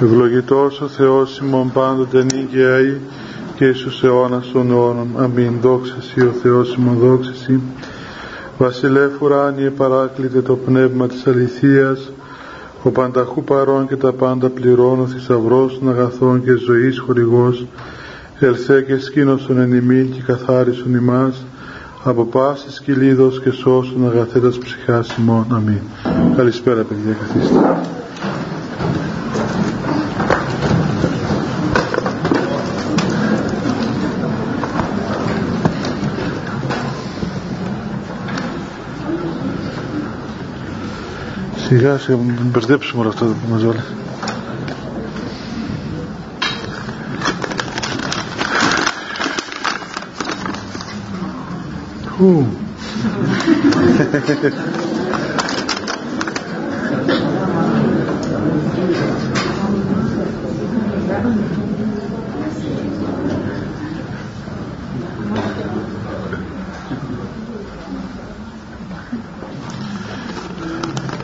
Ευλογητός ο Θεός ημών πάντοτε νύχια ή και Ιησούς αιώνας των αιώνων. Αμήν. Δόξα Συ ο Θεός ημών, δόξα Συ. Βασιλεύ ουράνιε παράκλητε το πνεύμα της αληθείας, ο πανταχού παρών και τα πάντα πληρών, ο θησαυρός των αγαθών και ζωής χορηγός, ελθέ και σκήνωσον εν ημίν και καθάρισον ημάς, από πάσης κυλίδος και σώσον αγαθέτας ψυχάς ημών. Αμήν. Καλησπέρα παιδιά, καθίστε. Σιγά σιγά μην μπερδέψουμε όλα αυτά που μας όλα.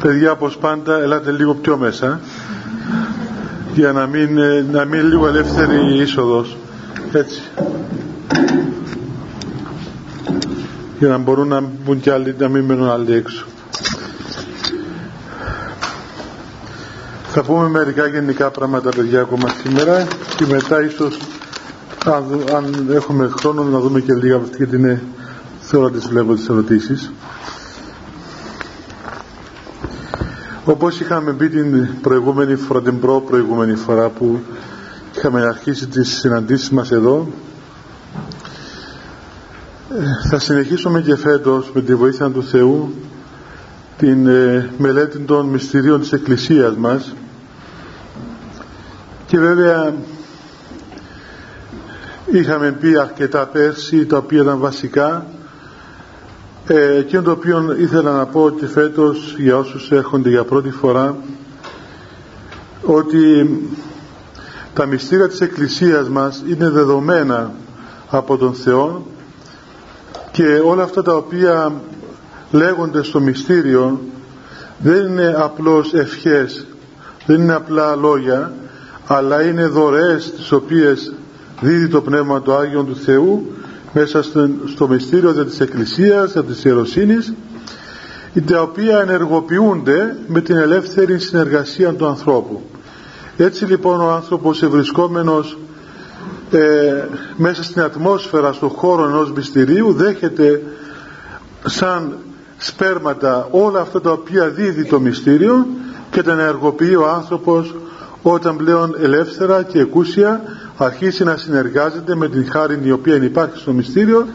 Παιδιά, όπως πάντα, ελάτε λίγο πιο μέσα για να μην λίγο ελεύθερη η είσοδος, έτσι, για να μπορούν να μπουν κι άλλοι, να μην μένουν άλλοι έξω. Θα πούμε μερικά γενικά πράγματα, παιδιά, ακόμα σήμερα και μετά ίσως αν έχουμε χρόνο να δούμε και λίγα, γιατί είναι θέλω να τις βλέπω τις ερωτήσεις. Όπως είχαμε πει την προηγούμενη φορά, την προηγούμενη φορά που είχαμε αρχίσει τις συναντήσεις μας εδώ, θα συνεχίσουμε και φέτος με τη βοήθεια του Θεού την μελέτη των μυστηρίων της Εκκλησίας μας, και βέβαια είχαμε πει αρκετά πέρσι τα οποία ήταν βασικά. Εκείνο το οποίο ήθελα να πω και φέτος για όσους έρχονται για πρώτη φορά, ότι τα μυστήρια της Εκκλησίας μας είναι δεδομένα από τον Θεό, και όλα αυτά τα οποία λέγονται στο μυστήριο δεν είναι απλώς ευχές, δεν είναι απλά λόγια, αλλά είναι δωρεές τις οποίες δίδει το Πνεύμα το Άγιον του Θεού μέσα στο μυστήριο της Εκκλησίας, της Ιεροσύνης, τα οποία ενεργοποιούνται με την ελεύθερη συνεργασία του ανθρώπου. Έτσι λοιπόν ο άνθρωπος ευρισκόμενος μέσα στην ατμόσφαιρα, στον χώρο ενός μυστηρίου, δέχεται σαν σπέρματα όλα αυτά τα οποία δίδει το μυστήριο και τα ενεργοποιεί ο άνθρωπος όταν πλέον ελεύθερα και εκούσια αρχίσει να συνεργάζεται με την χάρη η οποία υπάρχει στο μυστήριο,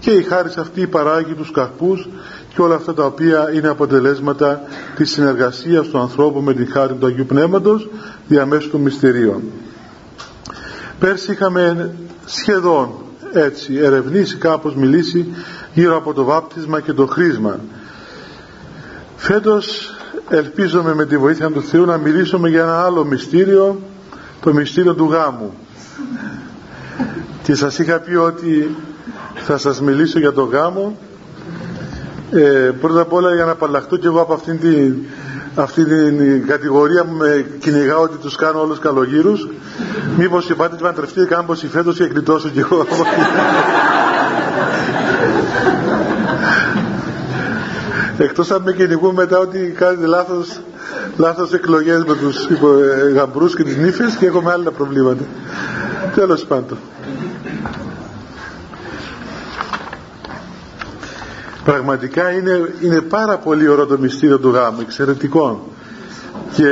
και η χάρη αυτή παράγει τους καρπούς και όλα αυτά τα οποία είναι αποτελέσματα της συνεργασίας του ανθρώπου με την χάρη του Αγίου Πνεύματος διαμέσου των μυστηρίων. Πέρσι είχαμε σχεδόν έτσι ερευνήσει κάπως, μιλήσει γύρω από το βάπτισμα και το χρίσμα. Φέτος ελπίζομαι με τη βοήθεια του Θεού να μιλήσουμε για ένα άλλο μυστήριο, το μυστήριο του γάμου. Και σας είχα πει ότι θα σας μιλήσω για το γάμο, πρώτα απ' όλα για να απαλλαχτώ και εγώ από αυτήν την κατηγορία που με κυνηγάω ότι τους κάνω όλους καλογύρους. Μήπως είπατε και παντρευτείτε κάμποση φέτος και εκκλιτώσω κι εγώ. Εκτός αν με κυνηγούν μετά ότι κάνετε λάθος εκλογές με τους γαμπρούς και τις νύφες και έχουμε άλλα προβλήματα. Τέλος πάντων, πραγματικά είναι πάρα πολύ ωραίο το μυστήριο του γάμου, εξαιρετικό, και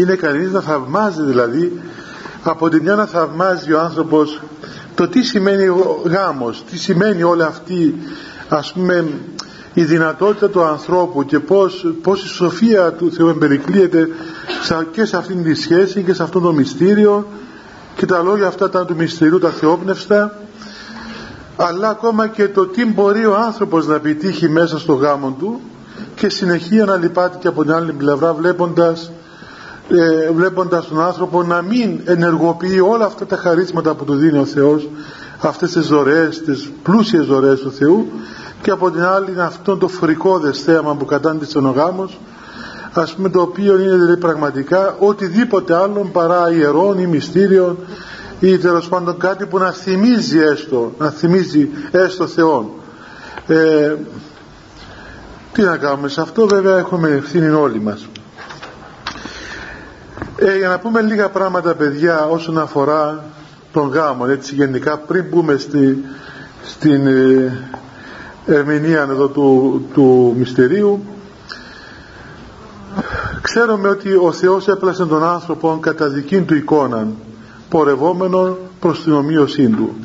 είναι κανείς να θαυμάζει, δηλαδή από τη μια να θαυμάζει ο άνθρωπος το τι σημαίνει ο γάμος, τι σημαίνει όλη αυτή, ας πούμε, η δυνατότητα του ανθρώπου και πώς η σοφία του Θεού εμπερικλείεται και σε αυτήν τη σχέση και σε αυτό το μυστήριο, και τα λόγια αυτά τα του μυστηρίου, τα θεόπνευστα, αλλά ακόμα και το τι μπορεί ο άνθρωπος να επιτύχει μέσα στο γάμο του, και συνεχεία να λυπάται και από την άλλη πλευρά βλέποντας τον άνθρωπο να μην ενεργοποιεί όλα αυτά τα χαρίσματα που του δίνει ο Θεός, αυτές τις δωρεές, τις πλούσιες δωρεές του Θεού, και από την άλλη είναι αυτό το φρικώδες θέαμα που κατάντησε ο γάμος, ας πούμε, το οποίο είναι δηλαδή πραγματικά οτιδήποτε άλλον παρά ιερών ή μυστήριων ή τέλος πάντων κάτι που να θυμίζει έστω Θεόν. Τι να κάνουμε σε αυτό, βέβαια έχουμε ευθύνη όλοι μας. Για να πούμε λίγα πράγματα, παιδιά, όσον αφορά τον γάμο, έτσι γενικά, πριν μπούμε στην ερμηνεία εδώ του μυστηρίου. Ξέρουμε ότι ο Θεός έπλασε τον άνθρωπο κατά δική του εικόνα, πορευόμενο προς την ομοίωσή του,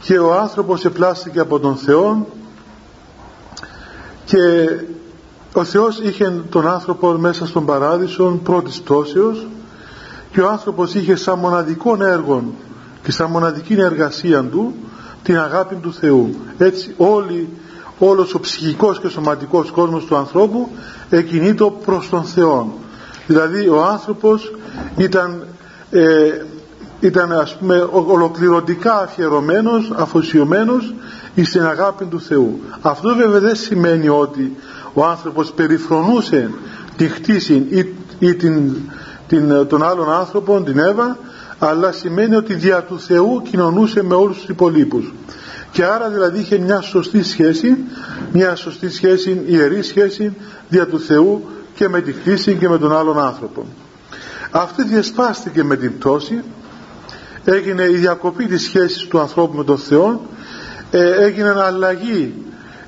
και ο άνθρωπος επλάστηκε από τον Θεό, και ο Θεός είχε τον άνθρωπο μέσα στον παράδεισο πρώτης πτώσεως, και ο άνθρωπος είχε σαν μοναδικό έργο και σαν μοναδική εργασία του την αγάπη του Θεού. Έτσι όλος ο ψυχικός και σωματικός κόσμος του ανθρώπου εκινείτο προς τον Θεό. Δηλαδή ο άνθρωπος ήταν ας πούμε ολοκληρωτικά αφιερωμένος, αφοσιωμένος στην αγάπη του Θεού. Αυτό βέβαια δεν σημαίνει ότι ο άνθρωπος περιφρονούσε τη χτίση ή τον άλλον άνθρωπο, την Εύα, αλλά σημαίνει ότι δια του Θεού κοινωνούσε με όλους τους υπολείπους, και άρα δηλαδή είχε μια σωστή σχέση, ιερή σχέση δια του Θεού και με τη χτίση και με τον άλλον άνθρωπο. Αυτή διασπάστηκε με την πτώση, έγινε η διακοπή της σχέσης του ανθρώπου με τον Θεό, έγινε αλλαγή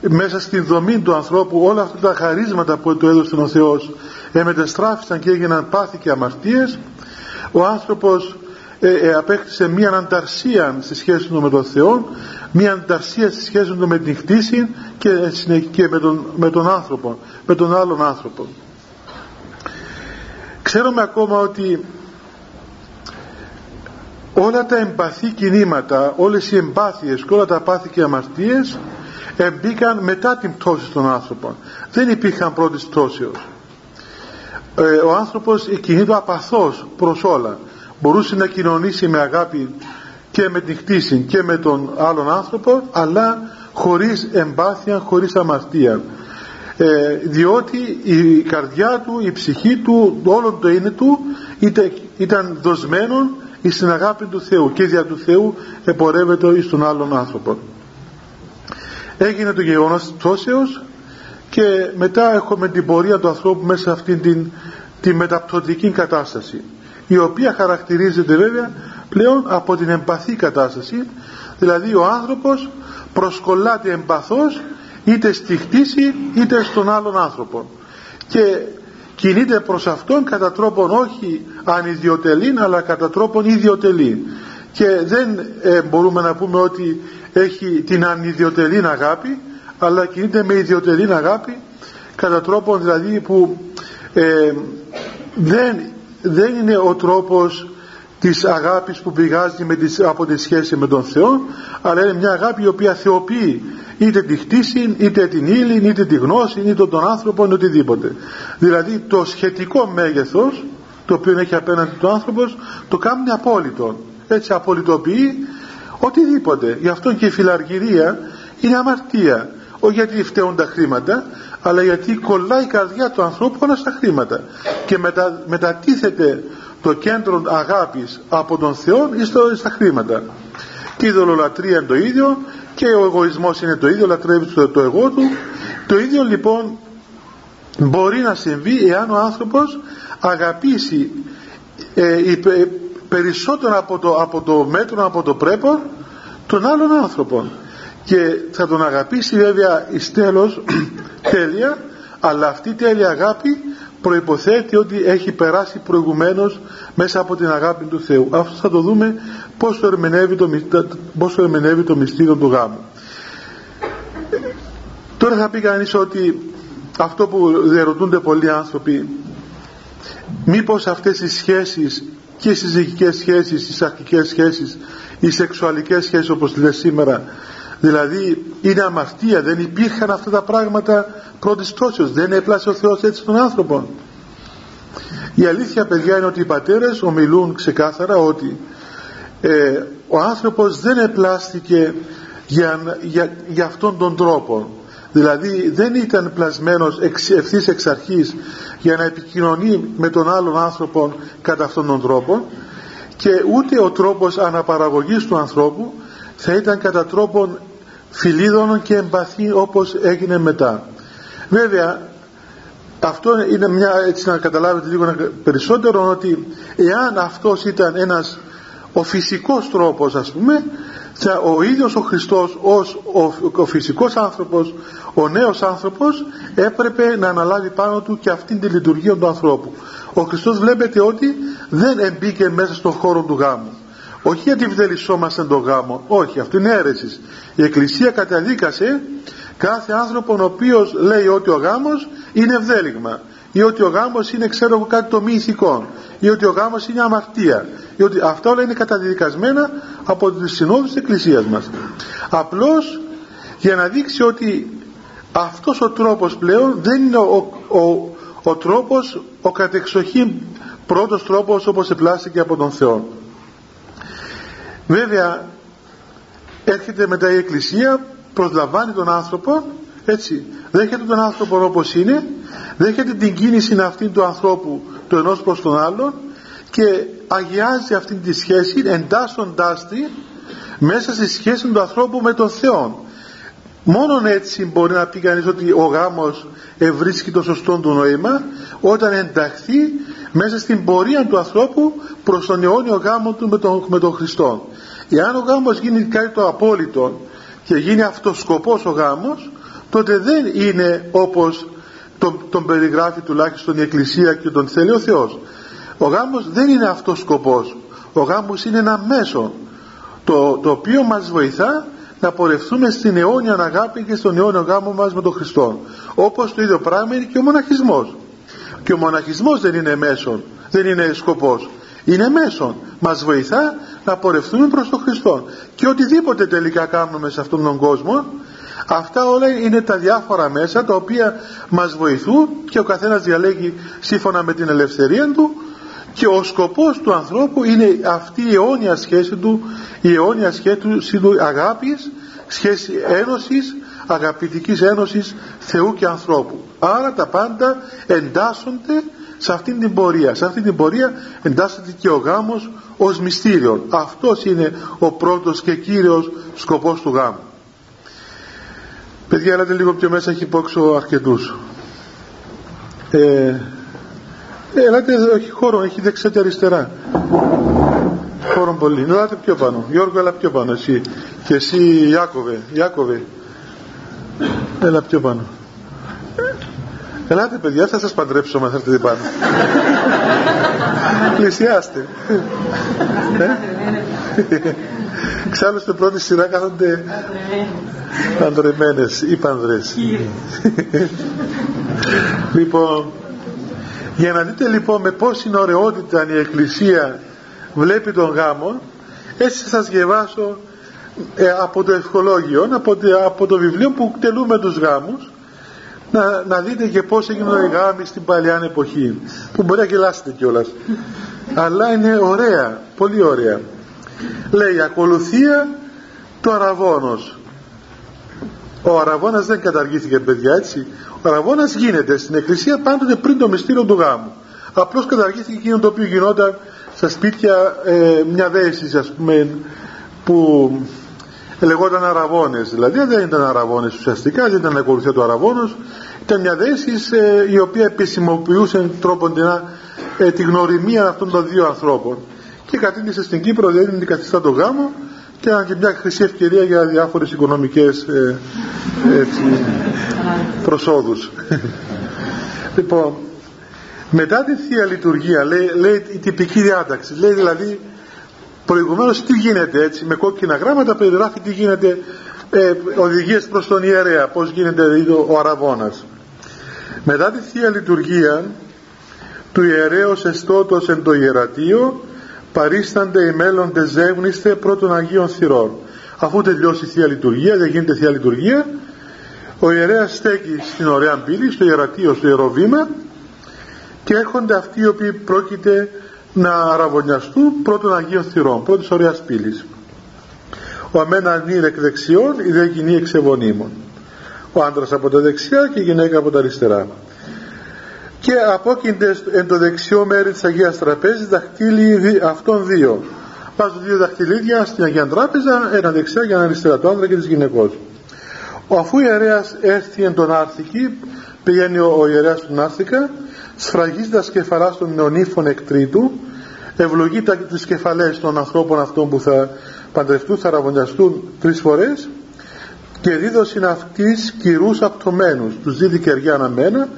μέσα στην δομή του ανθρώπου. Όλα αυτά τα χαρίσματα που του έδωσε ο Θεός μεταστράφησαν και έγιναν πάθη και αμαρτίες. Ο άνθρωπος απέκτησε μία ανταρσία στη σχέση του με τον Θεό, μία ανταρσία στη σχέση του με την χτίση και με τον άλλον άνθρωπο. Ξέρουμε ακόμα ότι όλα τα εμπαθή κινήματα, όλες οι εμπάθειες και όλα τα πάθη και αμαρτίες μπήκαν μετά την πτώση των άνθρωπων. Δεν υπήρχαν πρώτης πτώσεως. Ο άνθρωπος κινείται απαθώς προς όλα. Μπορούσε να κοινωνήσει με αγάπη και με την χτίση και με τον άλλον άνθρωπο, αλλά χωρίς εμπάθεια, χωρίς αμαρτία, διότι η καρδιά του, η ψυχή του, όλο το είναι του ήταν δοσμένο στην αγάπη του Θεού, και δια του Θεού επορεύεται εις τον άλλον άνθρωπο. Έγινε το γεγονός της πτώσεως, και μετά έχουμε την πορεία του ανθρώπου μέσα σε αυτήν τη μεταπτωτική κατάσταση, η οποία χαρακτηρίζεται βέβαια πλέον από την εμπαθή κατάσταση. Δηλαδή ο άνθρωπος προσκολάται εμπαθώς είτε στη χτίση είτε στον άλλον άνθρωπο, και κινείται προς αυτόν κατά τρόπον όχι ανιδιοτελήν, αλλά κατά τρόπον ιδιοτελήν, και δεν μπορούμε να πούμε ότι έχει την ανιδιοτελήν αγάπη, αλλά κινείται με ιδιωτελήν αγάπη, κατά τρόπον δηλαδή που δεν είναι ο τρόπος της αγάπης που πηγάζει από τη σχέση με τον Θεό, αλλά είναι μια αγάπη η οποία θεοποιεί είτε τη χτίση, είτε την ύλη, είτε τη γνώση, είτε τον άνθρωπο, είτε οτιδήποτε. Δηλαδή το σχετικό μέγεθος το οποίο έχει απέναντι του άνθρωπος το κάνει απόλυτο, έτσι απολυτοποιεί οτιδήποτε. Γι' αυτό και η φιλαργυρία είναι αμαρτία, όχι γιατί φταίουν τα χρήματα, αλλά γιατί κολλάει η καρδιά του ανθρώπου όλα στα χρήματα, και μετατίθεται το κέντρο αγάπης από τον Θεό στα χρήματα. Και η ειδωλολατρία είναι το ίδιο, και ο εγωισμός είναι το ίδιο, λατρεύει το εγώ του. Το ίδιο λοιπόν μπορεί να συμβεί εάν ο άνθρωπος αγαπήσει περισσότερο από το μέτρο, από το πρέπον, τον άλλον άνθρωπο, και θα τον αγαπήσει βέβαια εις τέλος τέλεια, αλλά αυτή η τέλεια αγάπη προϋποθέτει ότι έχει περάσει προηγουμένως μέσα από την αγάπη του Θεού. Αυτό θα το δούμε πώς το ερμηνεύει το μυστήριο του γάμου. Τώρα θα πει κανείς ότι αυτό που ερωτούνται πολλοί άνθρωποι, μήπως αυτές οι σχέσεις, και οι συζυγικές σχέσεις, οι σαρκικές σχέσεις, οι σεξουαλικές σχέσεις όπως λέει σήμερα, δηλαδή είναι αμαρτία, δεν υπήρχαν αυτά τα πράγματα πρώτης πτώσεως, δεν έπλασε ο Θεός έτσι τον άνθρωπο? Η αλήθεια, παιδιά, είναι ότι οι πατέρες ομιλούν ξεκάθαρα ότι ο άνθρωπος δεν έπλαστηκε για αυτόν τον τρόπο. Δηλαδή δεν ήταν πλασμένος ευθύς εξ αρχής για να επικοινωνεί με τον άλλον άνθρωπο κατά αυτόν τον τρόπο, και ούτε ο τρόπος αναπαραγωγής του ανθρώπου θα ήταν κατά τρόπον φιλίδωνο και εμπαθή όπως έγινε μετά. Βέβαια αυτό είναι μια, έτσι να καταλάβετε λίγο περισσότερο, ότι εάν αυτός ήταν ένας ο φυσικός τρόπος, ας πούμε, ο ίδιος ο Χριστός ως ο φυσικός άνθρωπος, ο νέος άνθρωπος, έπρεπε να αναλάβει πάνω του και αυτήν τη λειτουργία του ανθρώπου. Ο Χριστός βλέπετε ότι δεν εμπήκε μέσα στον χώρο του γάμου. Όχι γιατί βδελισσόμασταν τον γάμο, όχι, αυτό είναι αίρεση. Η Εκκλησία καταδίκασε κάθε άνθρωπο ο οποίος λέει ότι ο γάμος είναι βδέλιγμα, ή ότι ο γάμος είναι ξέρω κάτι το μη ηθικό, ή ότι ο γάμος είναι αμαρτία, ή ότι αυτά όλα είναι καταδικασμένα από τις συνόδους της Εκκλησίας μας. Απλώς για να δείξει ότι αυτός ο τρόπος πλέον δεν είναι ο τρόπος, ο κατεξοχήν πρώτος τρόπος όπως επλάστηκε από τον Θεό. Βέβαια έρχεται μετά η Εκκλησία, προσλαμβάνει τον άνθρωπο, έτσι, δέχεται τον άνθρωπο όπως είναι, δέχεται την κίνηση αυτήν του ανθρώπου, του ενός προς τον άλλον, και αγιάζει αυτήν τη σχέση εντάσσοντάς τη μέσα στη σχέση του ανθρώπου με τον Θεό. Μόνον έτσι μπορεί να πει κανείς ότι ο γάμος βρίσκει το σωστό του νόημα, όταν ενταχθεί μέσα στην πορεία του ανθρώπου προς τον αιώνιο γάμο του με τον Χριστό. Εάν ο γάμος γίνει κάτι το απόλυτο και γίνει αυτοσκοπός ο γάμος, τότε δεν είναι όπως τον περιγράφει τουλάχιστον η Εκκλησία και τον θέλει ο Θεός. Ο γάμος δεν είναι αυτοσκοπός. Ο γάμος είναι ένα μέσο το οποίο μας βοηθά να πορευτούμε στην αιώνια αγάπη και στον αιώνιο γάμο μας με τον Χριστό. Όπως το ίδιο πράγμα είναι και ο μοναχισμός. Και ο μοναχισμός δεν είναι μέσον, δεν είναι σκοπός. Είναι μέσον. Μας βοηθά να πορευτούμε προς τον Χριστό. Και οτιδήποτε τελικά κάνουμε σε αυτόν τον κόσμο, αυτά όλα είναι τα διάφορα μέσα τα οποία μας βοηθούν, και ο καθένας διαλέγει σύμφωνα με την ελευθερία του, και ο σκοπός του ανθρώπου είναι αυτή η αιώνια σχέση του, η αιώνια σχέση του αγάπης, σχέση ένωσης, αγαπητικής ένωσης Θεού και ανθρώπου. Άρα τα πάντα εντάσσονται σε αυτήν την πορεία. Σε αυτήν την πορεία εντάσσεται και ο γάμος ως μυστήριο. Αυτός είναι ο πρώτος και κύριος σκοπός του γάμου. Παιδιά, έλατε λίγο πιο μέσα, έχει πόξω αρκετούς. Έλατε, έχει χώρο, έχει δεξιά και αριστερά. Χώρο πολύ. Έλατε πιο πάνω. Γιώργο, έλα πιο πάνω εσύ. Και εσύ Ιάκωβε. Ιάκωβε. Έλα πιο πάνω. Ελάτε παιδιά, θα σας παντρέψω μας έρθετε πάνω. Πλησιάστε. Ξάλλωστε πρώτη σειρά κάθονται παντρεμένες ή πανδρές. Λοιπόν, για να δείτε λοιπόν με πόση ωραιότητα η Εκκλησία βλέπει τον γάμο, έτσι θα σας διαβάσω από το ευχολόγιο, από το βιβλίο που τελούμε τους γάμους, να δείτε και πώς έγιναν οι γάμοι στην παλαιά εποχή, που μπορεί να γελάσετε κιόλας, αλλά είναι ωραία, πολύ ωραία. Λέει, ακολουθία του αραβώνος. Ο αραβώνας δεν καταργήθηκε, παιδιά, έτσι. Ο αραβώνας γίνεται στην Εκκλησία πάντοτε πριν το μυστήριο του γάμου. Απλώς καταργήθηκε εκείνο το οποίο γινόταν στα σπίτια, μια δέηση, ας πούμε, που λεγόταν αραβώνες. Δηλαδή δεν ήταν αραβώνες ουσιαστικά, δεν ήταν ακολουθία του αραβώνος, ήταν μια δέησης η οποία επισημοποιούσε τρόποντινά τη γνωριμία αυτών των δύο ανθρώπων, και κατήντησε στην Κύπρο, δεν είναι καθιστά το γάμο, και ήταν και μια χρυσή ευκαιρία για διάφορες οικονομικές προσόδους. Λοιπόν, μετά τη Θεία Λειτουργία λέει η τυπική διάταξη, λέει δηλαδή προηγουμένως τι γίνεται, έτσι, με κόκκινα γράμματα περιγράφει τι γίνεται, οδηγίες προς τον ιερέα, πώς γίνεται ο αραβώνας. Μετά τη Θεία Λειτουργία, του ιερέως εστώτος εν το ιερατείο παρίστανται οι μέλλοντες ζεύγνιστε πρώτων Αγίων Θυρών. Αφού τελειώσει η Θεία Λειτουργία, δεν γίνεται Θεία Λειτουργία, ο ιερέας στέκει στην ωραία πύλη, στο ιερατείο, στο ιεροβήμα, και έρχονται αυτοί οι οποίοι πρόκειται να αραβωνιαστούν πρώτων Αγίων Θυρών, πρώτης ωραίας πύλης. Ο αμένα ανήρ εκ δεξιών, η δε γυνή εξ ευωνίμων. Ο άντρας από τα δεξιά και η γυναίκα από τα αριστερά. και απόκεινται εν το δεξιό μέρη της Αγίας Τραπέζης δαχτύλι αυτών δύο. Βάζουν δύο δαχτυλίδια στην Αγία Τράπεζα, ένα δεξιά για ένα αριστερά, το άνδρα και της γυναικός. Αφού ο ιερέας έρθει εν τον άρθικη, πηγαίνει ο ιερέας στον άρθικα, σφραγίζοντας κεφαλάς των νεονύφων εκ τρίτου, ευλογεί τις κεφαλές των ανθρώπων αυτών που θα παντρευτούν, θα ραβωνιαστούν τρεις φορές, και δίδωσιν αυτής κυρούς απτωμένους, τους δίδει κεριά αναμένα,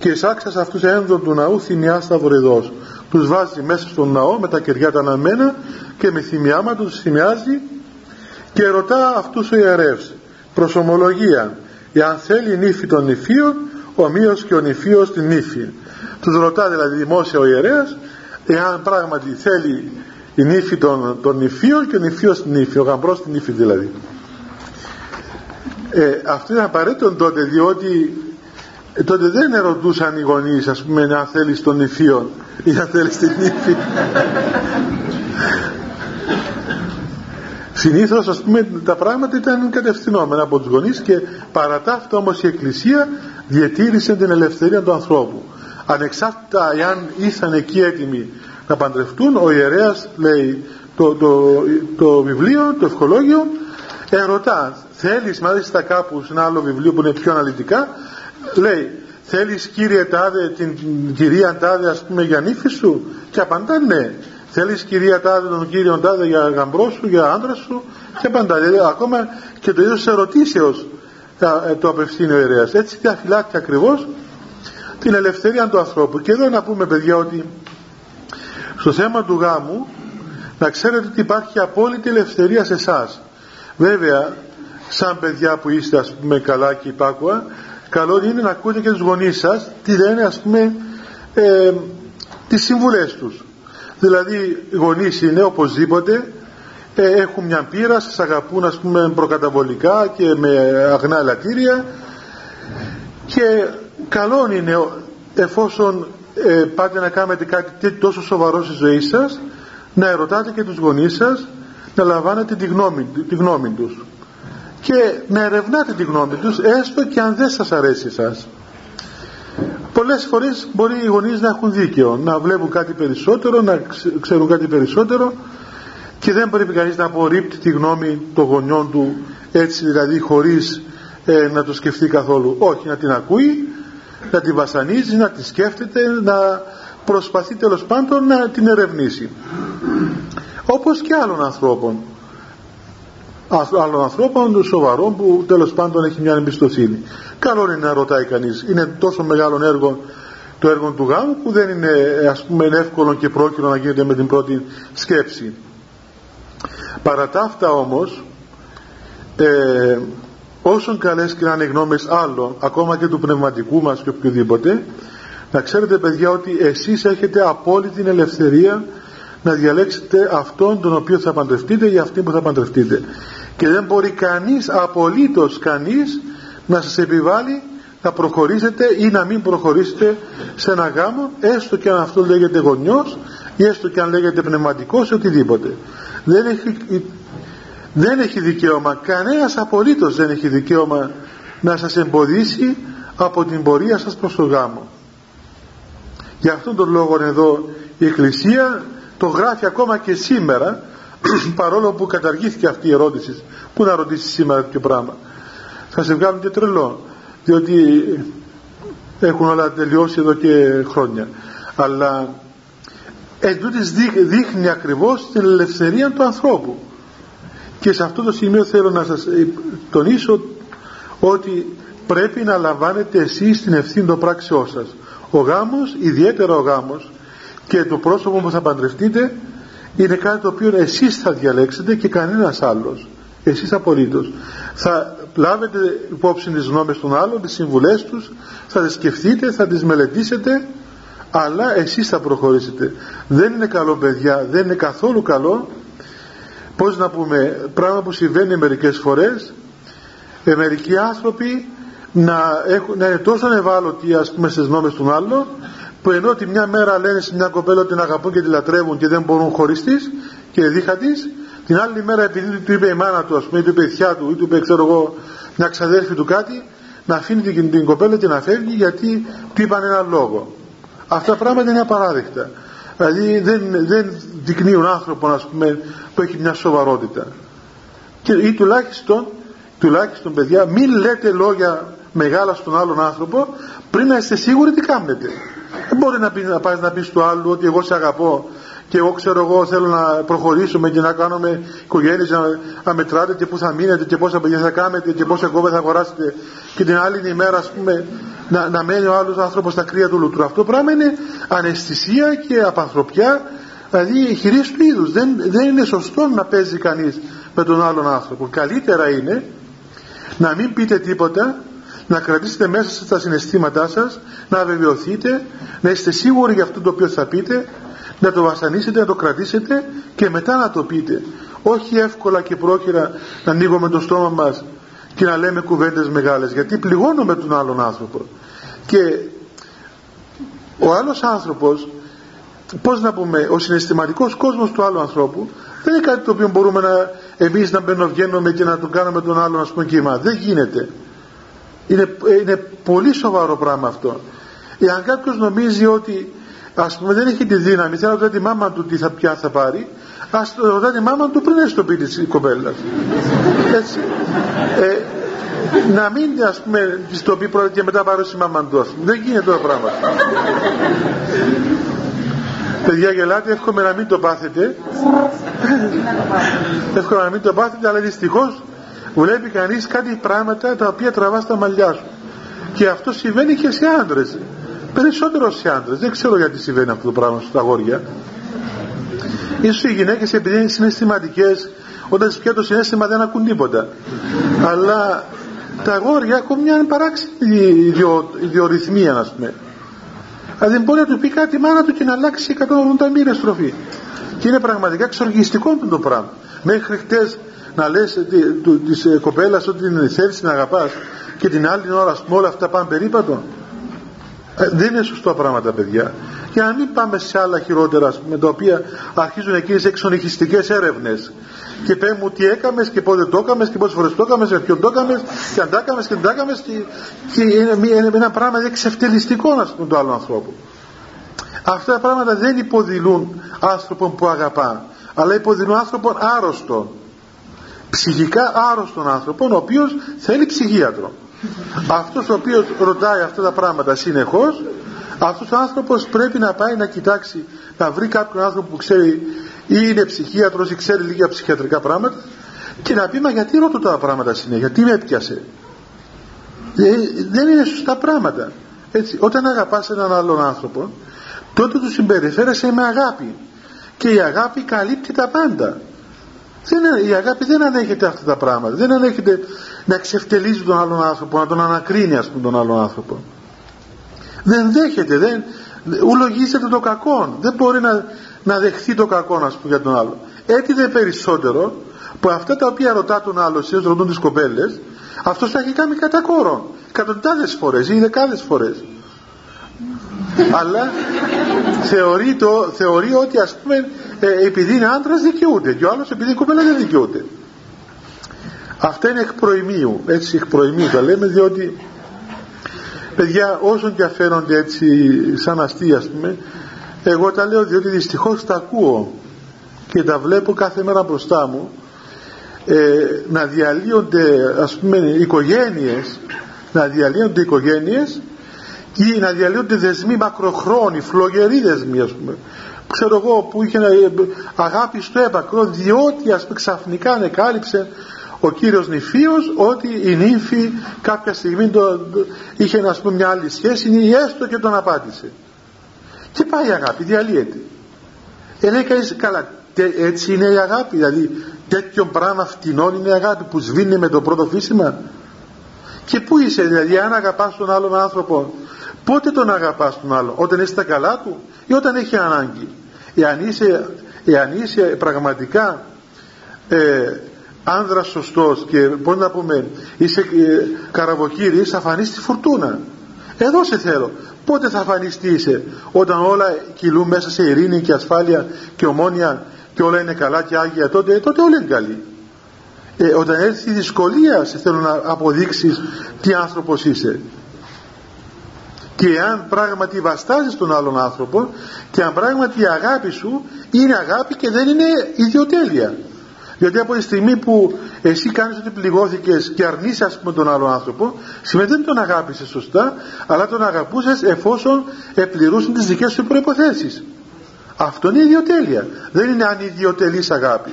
και εισάξας αυτούς ένδον του ναού θυμιά σταυριδός. Τους βάζει μέσα στον ναό με τα κεριά τα αναμένα και με θυμιάμα τους θυμιάζει, και ρωτά αυτούς ο ιερεύς προσομολογία, εάν θέλει νύφη των νυφίων, ομοίως και ο νυφίος την νύφη. Τους ρωτά δηλαδή δημόσια ο ιερέας εάν πράγματι θέλει η νύφη των νυφίων και ο νυφίος την νύφη, ο γαμπρός την νύφη δηλαδή. Αυτό είναι απαραίτητο τότε, διότι τότε δεν ερωτούσαν οι γονείς, ας πούμε, να θέλεις τον νυφίον ή να θέλεις την νύφη. Συνήθως, ας πούμε, τα πράγματα ήταν κατευθυνόμενα από τους γονείς, και παρά ταύτα όμως η Εκκλησία διατήρησε την ελευθερία του ανθρώπου. Ανεξάρτητα εάν ήσαν εκεί έτοιμοι να παντρευτούν, ο ιερέας, λέει το βιβλίο, το ευχολόγιο, ερωτά, θέλεις, μάλιστα κάπου σε ένα άλλο βιβλίο που είναι πιο αναλυτικά, λέει, θέλεις κύριε τάδε την κυρία τάδε, ας πούμε, για νύφη σου, και απαντά ναι. Θέλεις κυρία τάδε τον κύριο τάδε για γαμπρό σου, για άντρα σου, και απαντά. Δηλαδή, ακόμα και το ίδιο ερωτήσεως το απευθύνει ο ιερέας. Έτσι διαφυλάττει ακριβώς την ελευθερία του ανθρώπου. Και εδώ να πούμε, παιδιά, ότι στο θέμα του γάμου να ξέρετε ότι υπάρχει απόλυτη ελευθερία σε εσάς. Βέβαια, σαν παιδιά που είστε, ας πούμε, καλά και υπάκουα, καλό είναι να ακούτε και τους γονείς σας τι λένε, ας πούμε, τις συμβουλές τους. Δηλαδή, οι γονείς είναι οπωσδήποτε, έχουν μια πείρα, σας αγαπούν, ας πούμε, προκαταβολικά και με αγνά ελαττήρια, και καλό είναι, εφόσον πάτε να κάνετε κάτι τόσο σοβαρό στη ζωή σας, να ερωτάτε και τους γονείς σας, να λαμβάνετε τη γνώμη τους και να ερευνάτε τη γνώμη τους, έστω και αν δεν σας αρέσει εσάς. Πολλές φορές μπορεί οι γονείς να έχουν δίκαιο, να βλέπουν κάτι περισσότερο, να ξέρουν κάτι περισσότερο, και δεν πρέπει κανείς να απορρίπτει τη γνώμη των γονιών του, έτσι δηλαδή, χωρίς να το σκεφτεί καθόλου. Όχι, να την ακούει, να την βασανίζει, να τη σκέφτεται, να προσπαθεί τέλος πάντων να την ερευνήσει, όπως και άλλων ανθρώπων σοβαρών που τέλος πάντων έχει μια εμπιστοσύνη. Καλό είναι να ρωτάει κανείς. Είναι τόσο μεγάλο έργο, το έργο του γάμου, που δεν είναι, ας πούμε, εύκολο και πρόκειρο να γίνεται με την πρώτη σκέψη. Παρά τα αυτά όμως, όσον καλές και να είναι γνώμες άλλων, ακόμα και του πνευματικού μας και οποιοδήποτε, να ξέρετε, παιδιά, ότι εσείς έχετε απόλυτη ελευθερία να διαλέξετε αυτόν τον οποίο θα παντρευτείτε ή αυτήν που θα παντρευτείτε, και δεν μπορεί κανείς, απολύτως κανείς, να σας επιβάλλει να προχωρήσετε ή να μην προχωρήσετε σε ένα γάμο, έστω και αν αυτό λέγεται γονιός ή έστω και αν λέγεται πνευματικός ή οτιδήποτε. Δεν έχει δικαίωμα, κανένας απολύτως δεν έχει δικαίωμα να σας εμποδίσει από την πορεία σας προς το γάμο. Γι' αυτόν τον λόγο εδώ η Εκκλησία το γράφει ακόμα και σήμερα, παρόλο που καταργήθηκε αυτή η ερώτηση. Πού να ρωτήσει σήμερα τέτοιο πράγμα? Θα σε βγάλουν και τρελό, διότι έχουν όλα τελειώσει εδώ και χρόνια. Αλλά τούτης δείχνει ακριβώς την ελευθερία του ανθρώπου. Και σε αυτό το σημείο θέλω να σας τονίσω ότι πρέπει να λαμβάνετε εσείς την ευθύνη των πράξεών σας. Ο γάμος, ιδιαίτερα ο γάμος, και το πρόσωπο που θα παντρευτείτε, είναι κάτι το οποίο εσείς θα διαλέξετε και κανένας άλλος. Εσείς απολύτως. Θα λάβετε υπόψη τις γνώμες των άλλων, τις συμβουλές τους, θα τις σκεφτείτε, θα τις μελετήσετε, αλλά εσείς θα προχωρήσετε. Δεν είναι καλό, παιδιά, δεν είναι καθόλου καλό, πώς να πούμε, πράγμα που συμβαίνει μερικές φορές, μερικοί άνθρωποι να είναι τόσο ευάλωτοι, ας πούμε, στις γνώμες των άλλων, που ενώ τη μια μέρα λένε σε μια κοπέλα ότι την αγαπούν και τη λατρεύουν και δεν μπορούν χωρίς της και δίχα της, την άλλη μέρα επειδή του είπε η μάνα του, ας πούμε, ή του είπε η θιά του, ή του είπε, ξέρω εγώ, μια ξαδέρφη του κάτι, να αφήνει την κοπέλα και να φεύγει γιατί του είπαν έναν λόγο. Αυτά πράγματα είναι απαράδεκτα. Δηλαδή δεν δεικνύουν άνθρωπο, ας πούμε, που έχει μια σοβαρότητα. Και, ή τουλάχιστον παιδιά, μην λέτε λόγια μεγάλα στον άλλον άνθρωπο πριν να είστε σίγουροι τι κάνετε. Δεν μπορεί να πας να πεις στο άλλο ότι εγώ σε αγαπώ και εγώ ξέρω εγώ θέλω να προχωρήσουμε και να κάνουμε οικογένειες, να μετράτε και πού θα μείνετε και πόσα παιδιά θα κάνετε και πόσα κόβε θα αγοράσετε και την άλλη ημέρα ας πούμε να μένει ο άλλος άνθρωπος στα κρύα του λουτρού. Αυτό πράγμα είναι αναισθησία και απανθρωπιά, δηλαδή χειρίες του είδους. Δεν είναι σωστό να παίζει κανείς με τον άλλον άνθρωπο. Καλύτερα είναι να μην πείτε τίποτα, να κρατήσετε μέσα σας τα συναισθήματά σας, να βεβαιωθείτε, να είστε σίγουροι για αυτό το οποίο θα πείτε, να το βασανίσετε, να το κρατήσετε και μετά να το πείτε. Όχι εύκολα και πρόχειρα να ανοίγουμε το στόμα μας και να λέμε κουβέντες μεγάλες, γιατί πληγώνουμε τον άλλον άνθρωπο. Και ο άλλος άνθρωπος, πώς να πούμε, ο συναισθηματικός κόσμος του άλλου ανθρώπου δεν είναι κάτι το οποίο μπορούμε εμείς να μπαινοβγαίνουμε και να τον κάνουμε τον άλλον ας πούμε κύμα. Δεν γίνεται. Είναι πολύ σοβαρό πράγμα αυτό. Εάν κάποιος νομίζει ότι ας πούμε δεν έχει τη δύναμη, θέλει να ρωτάει τη μάμα του τι θα πια θα πάρει, ας ρωτάει τη μάμα του πριν έρθει στο πίτι της κοπέλας. Έτσι. Να μην ας πούμε της το πει πρώτα και μετά πάρει στη μάμα του. Δεν γίνεται τώρα πράγμα. Παιδιά, γελάτε, εύχομαι να μην το πάθετε. Εύχομαι να μην το πάθετε, αλλά δυστυχώς βλέπει κανείς κάτι πράγματα τα οποία τραβά στα μαλλιά σου. Και αυτό συμβαίνει και σε άντρες. Περισσότερο σε άντρες. Δεν ξέρω γιατί συμβαίνει αυτό το πράγμα στα αγόρια. Ίσως οι γυναίκες επειδή είναι συναισθηματικές, όταν τις πια το συναίσθημα δεν ακούν τίποτα. Αλλά τα αγόρια έχουν μια παράξενη ιδιορυθμία, ας πούμε. Αλλά δεν μπορεί να του πει κάτι η μάνα του και να αλλάξει 180 μοίρες στροφή. Και είναι πραγματικά εξοργιστικό το πράγμα. Μέχρι χτες να λες της κοπέλας ότι την θέλεις να αγαπάς και την άλλη ώρα όλα αυτά πάνε περίπατο. Δεν είναι σωστό πράγματα, παιδιά. Για να μην πάμε σε άλλα χειρότερα με τα οποία αρχίζουν εκείνες εξονυχιστικές έρευνες και παίρνουν τι έκαμες και πότε το έκαμες και πόσες φορές το έκαμες, με ποιον το έκαμες και αν τα έκαμες και τα έκαμες και είναι ένα πράγμα εξευτελιστικό να πούμε του άλλου ανθρώπου. Αυτά τα πράγματα δεν υποδηλούν άνθρωπον που αγαπά, αλλά υποδηλούν άνθρωπον άρρωστον, ψυχικά άρρωστον άνθρωπον, ο οποίος θέλει ψυχίατρο. Αυτός ο οποίος ρωτάει αυτά τα πράγματα συνεχώς, αυτός ο άνθρωπος πρέπει να πάει να κοιτάξει, να βρει κάποιον άνθρωπο που ξέρει ή είναι ψυχίατρος ή ξέρει λίγα ψυχιατρικά πράγματα και να πει μα γιατί ρωτώ τα πράγματα συνέχεια, γιατί με έπιασε. Δεν είναι σωστά πράγματα. Έτσι, όταν αγαπάς έναν άλλον άνθρωπο, τότε του συμπεριφέρεσαι με αγάπη και η αγάπη καλύπτει τα πάντα. Η αγάπη δεν ανέχεται αυτά τα πράγματα. Δεν ανέχεται να εξευτελίζει τον άλλον άνθρωπο, να τον ανακρίνει ας πούμε τον άλλον άνθρωπο. Δεν δέχεται, δεν ολογίζεται το κακό. Δεν μπορεί να δεχθεί το κακό ας πούμε για τον άλλον. Έτσι δε περισσότερο που αυτά τα οποία ρωτά τον άλλον, εσείς ρωτούν τις κοπέλες, αυτός θα έχει κάνει κατά κόρον, εκατοντάδες φορές ή δεκάδες φορές. Αλλά θεωρεί ότι ας πούμε επειδή είναι άντρας δικαιούται και ο άλλος επειδή κοπέλα δεν δικαιούται. Αυτά είναι εκ προημίου, έτσι εκ προημίου τα λέμε, διότι παιδιά όσον και αφαίνονται έτσι σαν αστεία ας πούμε, εγώ τα λέω διότι δυστυχώς τα ακούω και τα βλέπω κάθε μέρα μπροστά μου να διαλύονται ας πούμε οικογένειες, ή να διαλύονται δεσμοί μακροχρόνιοι, φλογεροί δεσμοί ας πούμε, ξέρω εγώ που είχε αγάπη στο έπακρο, διότι ας πούμε ξαφνικά ανεκάλυψε ο κύριος νηφίος ότι η νύμφη κάποια στιγμή είχε ας πούμε μια άλλη σχέση ή έστω και τον απάντησε και πάει η αγάπη, διαλύεται. Λέει κανείς καλά, έτσι είναι η αγάπη, δηλαδή τέτοιο πράγμα φτηνών είναι η αγάπη που σβήνει με το πρώτο φύσιμα? Και πού είσαι δηλαδή, αν αγαπάς τον άλλον άνθρωπο, πότε τον αγαπάς τον άλλον? Όταν είσαι τα καλά του ή όταν έχει ανάγκη? Εάν είσαι πραγματικά άνδρας σωστός και μπορεί να πούμε είσαι καραβοκύρης, θα φανείς τη φουρτούνα. Εδώ σε θέλω. Πότε θα φανείς τι είσαι? Όταν όλα κυλούν μέσα σε ειρήνη και ασφάλεια και ομόνια και όλα είναι καλά και άγια, τότε όλοι είναι καλοί. όταν έρθει η δυσκολία σε θέλω να αποδείξεις τι άνθρωπος είσαι. Και εάν πράγματι βαστάζεις τον άλλον άνθρωπο και αν πράγματι η αγάπη σου είναι αγάπη και δεν είναι ιδιοτέλεια. Γιατί από τη στιγμή που εσύ κάνεις ότι πληγώθηκες και αρνείσαι ας πούμε τον άλλον άνθρωπο, σημαίνει δεν τον αγάπησες σωστά, αλλά τον αγαπούσες εφόσον επληρούσαν τις δικές σου προϋποθέσεις. Αυτό είναι ιδιοτέλεια. Δεν είναι ανιδιοτελής αγάπη.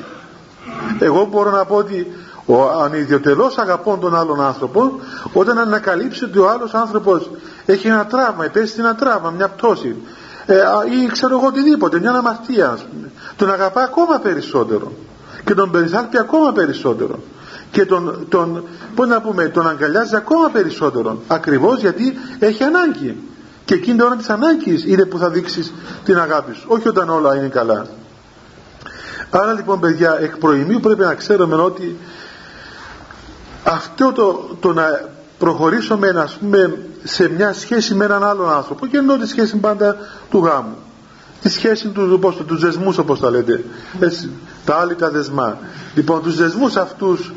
Εγώ μπορώ να πω ότι ο ανιδιοτελώς αγαπών τον άλλον άνθρωπο, όταν ανακαλύψει ότι ο άλλος άνθρωπος έχει ένα τραύμα, επέστη ένα τραύμα, μια πτώση ή ξέρω εγώ οτιδήποτε, μια αμαρτία, ας πούμε, τον αγαπά ακόμα περισσότερο και τον περιθάλπει ακόμα περισσότερο και τον αγκαλιάζει ακόμα περισσότερο, ακριβώς γιατί έχει ανάγκη. Και εκείνη την ώρα της ανάγκης είναι που θα δείξεις την αγάπη σου, όχι όταν όλα είναι καλά. Άρα λοιπόν παιδιά, εκ προημίου πρέπει να ξέρουμε ότι αυτό το να προχωρήσουμε ας πούμε, σε μια σχέση με έναν άλλον άνθρωπο, και εννοώ τη σχέση πάντα του γάμου, τη σχέση του δεσμούς όπως τα λέτε, έτσι, τα άλλη τα δεσμά, λοιπόν τους δεσμούς αυτούς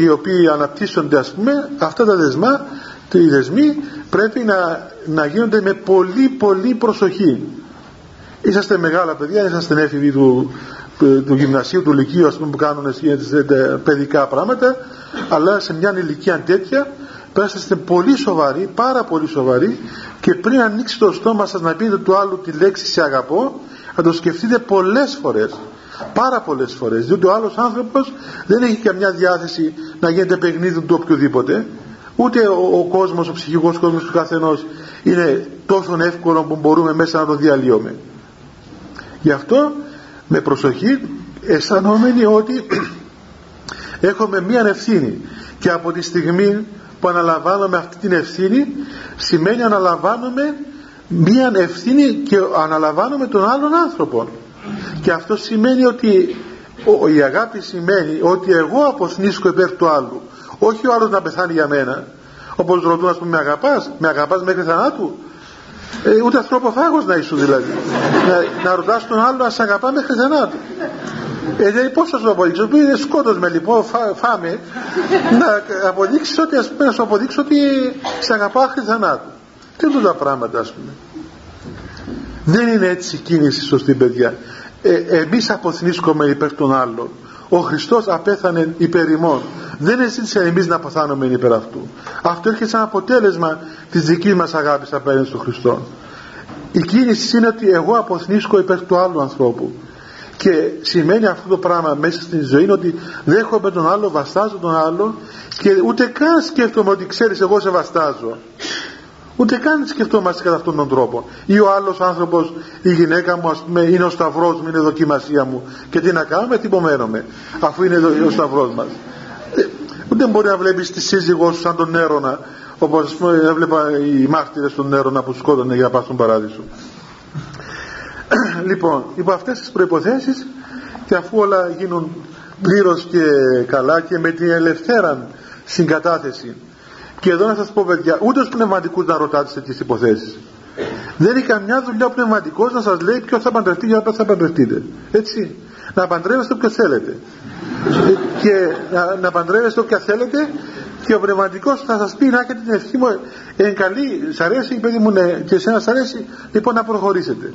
οι οποίοι αναπτύσσονται ας πούμε, αυτά τα δεσμά, οι δεσμοί πρέπει να γίνονται με πολύ πολύ προσοχή. Είσαστε μεγάλα παιδιά, είσαστε έφηβοι του γυμνασίου, του λυκείου ας πούμε, που κάνουν παιδικά πράγματα, αλλά σε μια ηλικία τέτοια πρέπει να είστε πολύ σοβαροί, πάρα πολύ σοβαροί, και πριν ανοίξετε το στόμα σας να πείτε του άλλου τη λέξη σε αγαπώ, να το σκεφτείτε πολλές φορές, πάρα πολλές φορές, διότι ο άλλος άνθρωπος δεν έχει καμιά διάθεση να γίνεται παιχνίδι του οποιοδήποτε. Ούτε ο κόσμος, ο ψυχικός κόσμος του καθενός είναι τόσο εύκολο που μπορούμε μέσα να το διαλύουμε. Γι' αυτό με προσοχή, αισθανόμενοι ότι έχουμε μία ευθύνη, και από τη στιγμή που αναλαμβάνουμε αυτή την ευθύνη σημαίνει αναλαμβάνουμε μία ευθύνη και αναλαμβάνουμε τον άλλον άνθρωπο, και αυτό σημαίνει ότι η αγάπη σημαίνει ότι εγώ αποθνίσκω υπέρ του άλλου, όχι ο άλλος να πεθάνει για μένα. Όπως ρωτούν ας πούμε, με αγαπάς μέχρι θανάτου, ούτε ανθρωποφάγος να είσαι δηλαδή, να ρωτάς τον άλλο να σε αγαπά μέχρι θανάτου. Δηλαδή πώς θα σου αποδείξω, που είναι σκότος με λοιπόν, φάμε, να αποδείξεις ότι, ας πούμε, να σου αποδείξω ότι σε αγαπάω μέχρι θανάτου. Τι είναι τα πράγματα ας πούμε. Δεν είναι έτσι η κίνηση σωστή παιδιά. Εμείς αποθνίσκομαι υπέρ των άλλων. Ο Χριστός απέθανε υπέρ ημών. Δεν έζησε εμείς να παθάνουμε υπέρ αυτού. Αυτό έρχεται σαν αποτέλεσμα της δικής μας αγάπης απέναντι στον Χριστό. Η κίνηση είναι ότι εγώ αποθνίσκω υπέρ του άλλου ανθρώπου. Και σημαίνει αυτό το πράγμα μέσα στην ζωή ότι δέχομαι τον άλλο, βαστάζω τον άλλο, και ούτε καν σκέφτομαι ότι ξέρεις εγώ σε βαστάζω. Ούτε καν σκεφτόμαστε κατά αυτόν τον τρόπο. Ή ο άλλος άνθρωπος, η γυναίκα μου, ας πούμε, είναι ο σταυρός μου, είναι δοκιμασία μου. Και τι να κάνουμε, τυπωμένομαι, αφού είναι ο σταυρός μας. Ούτε μπορεί να βλέπεις τη σύζυγό σου σαν τον Έρωνα, όπως έβλεπα οι μάρτυρες τον Έρωνα που σκότωνε για να πας στον παράδεισο. Λοιπόν, υπό αυτές τις προϋποθέσεις, και αφού όλα γίνουν πλήρως και καλά και με την ελευθέραν συγκατάθεση. Και εδώ να σας πω παιδιά, ούτε ως πνευματικούς να ρωτάτε σε τις υποθέσεις. Δεν έχει καμιά δουλειά ο πνευματικός να σας λέει ποιος θα παντρευτεί και ποιος θα παντρευτείτε. Έτσι, να παντρεύεστε όποιος θέλετε. Και να παντρεύεστε όποια θέλετε, και ο πνευματικός θα σας πει να έχετε την ευχή μου, καλή, σ' αρέσει παιδί μου, ναι, και εσένα σ' αρέσει, λοιπόν να προχωρήσετε.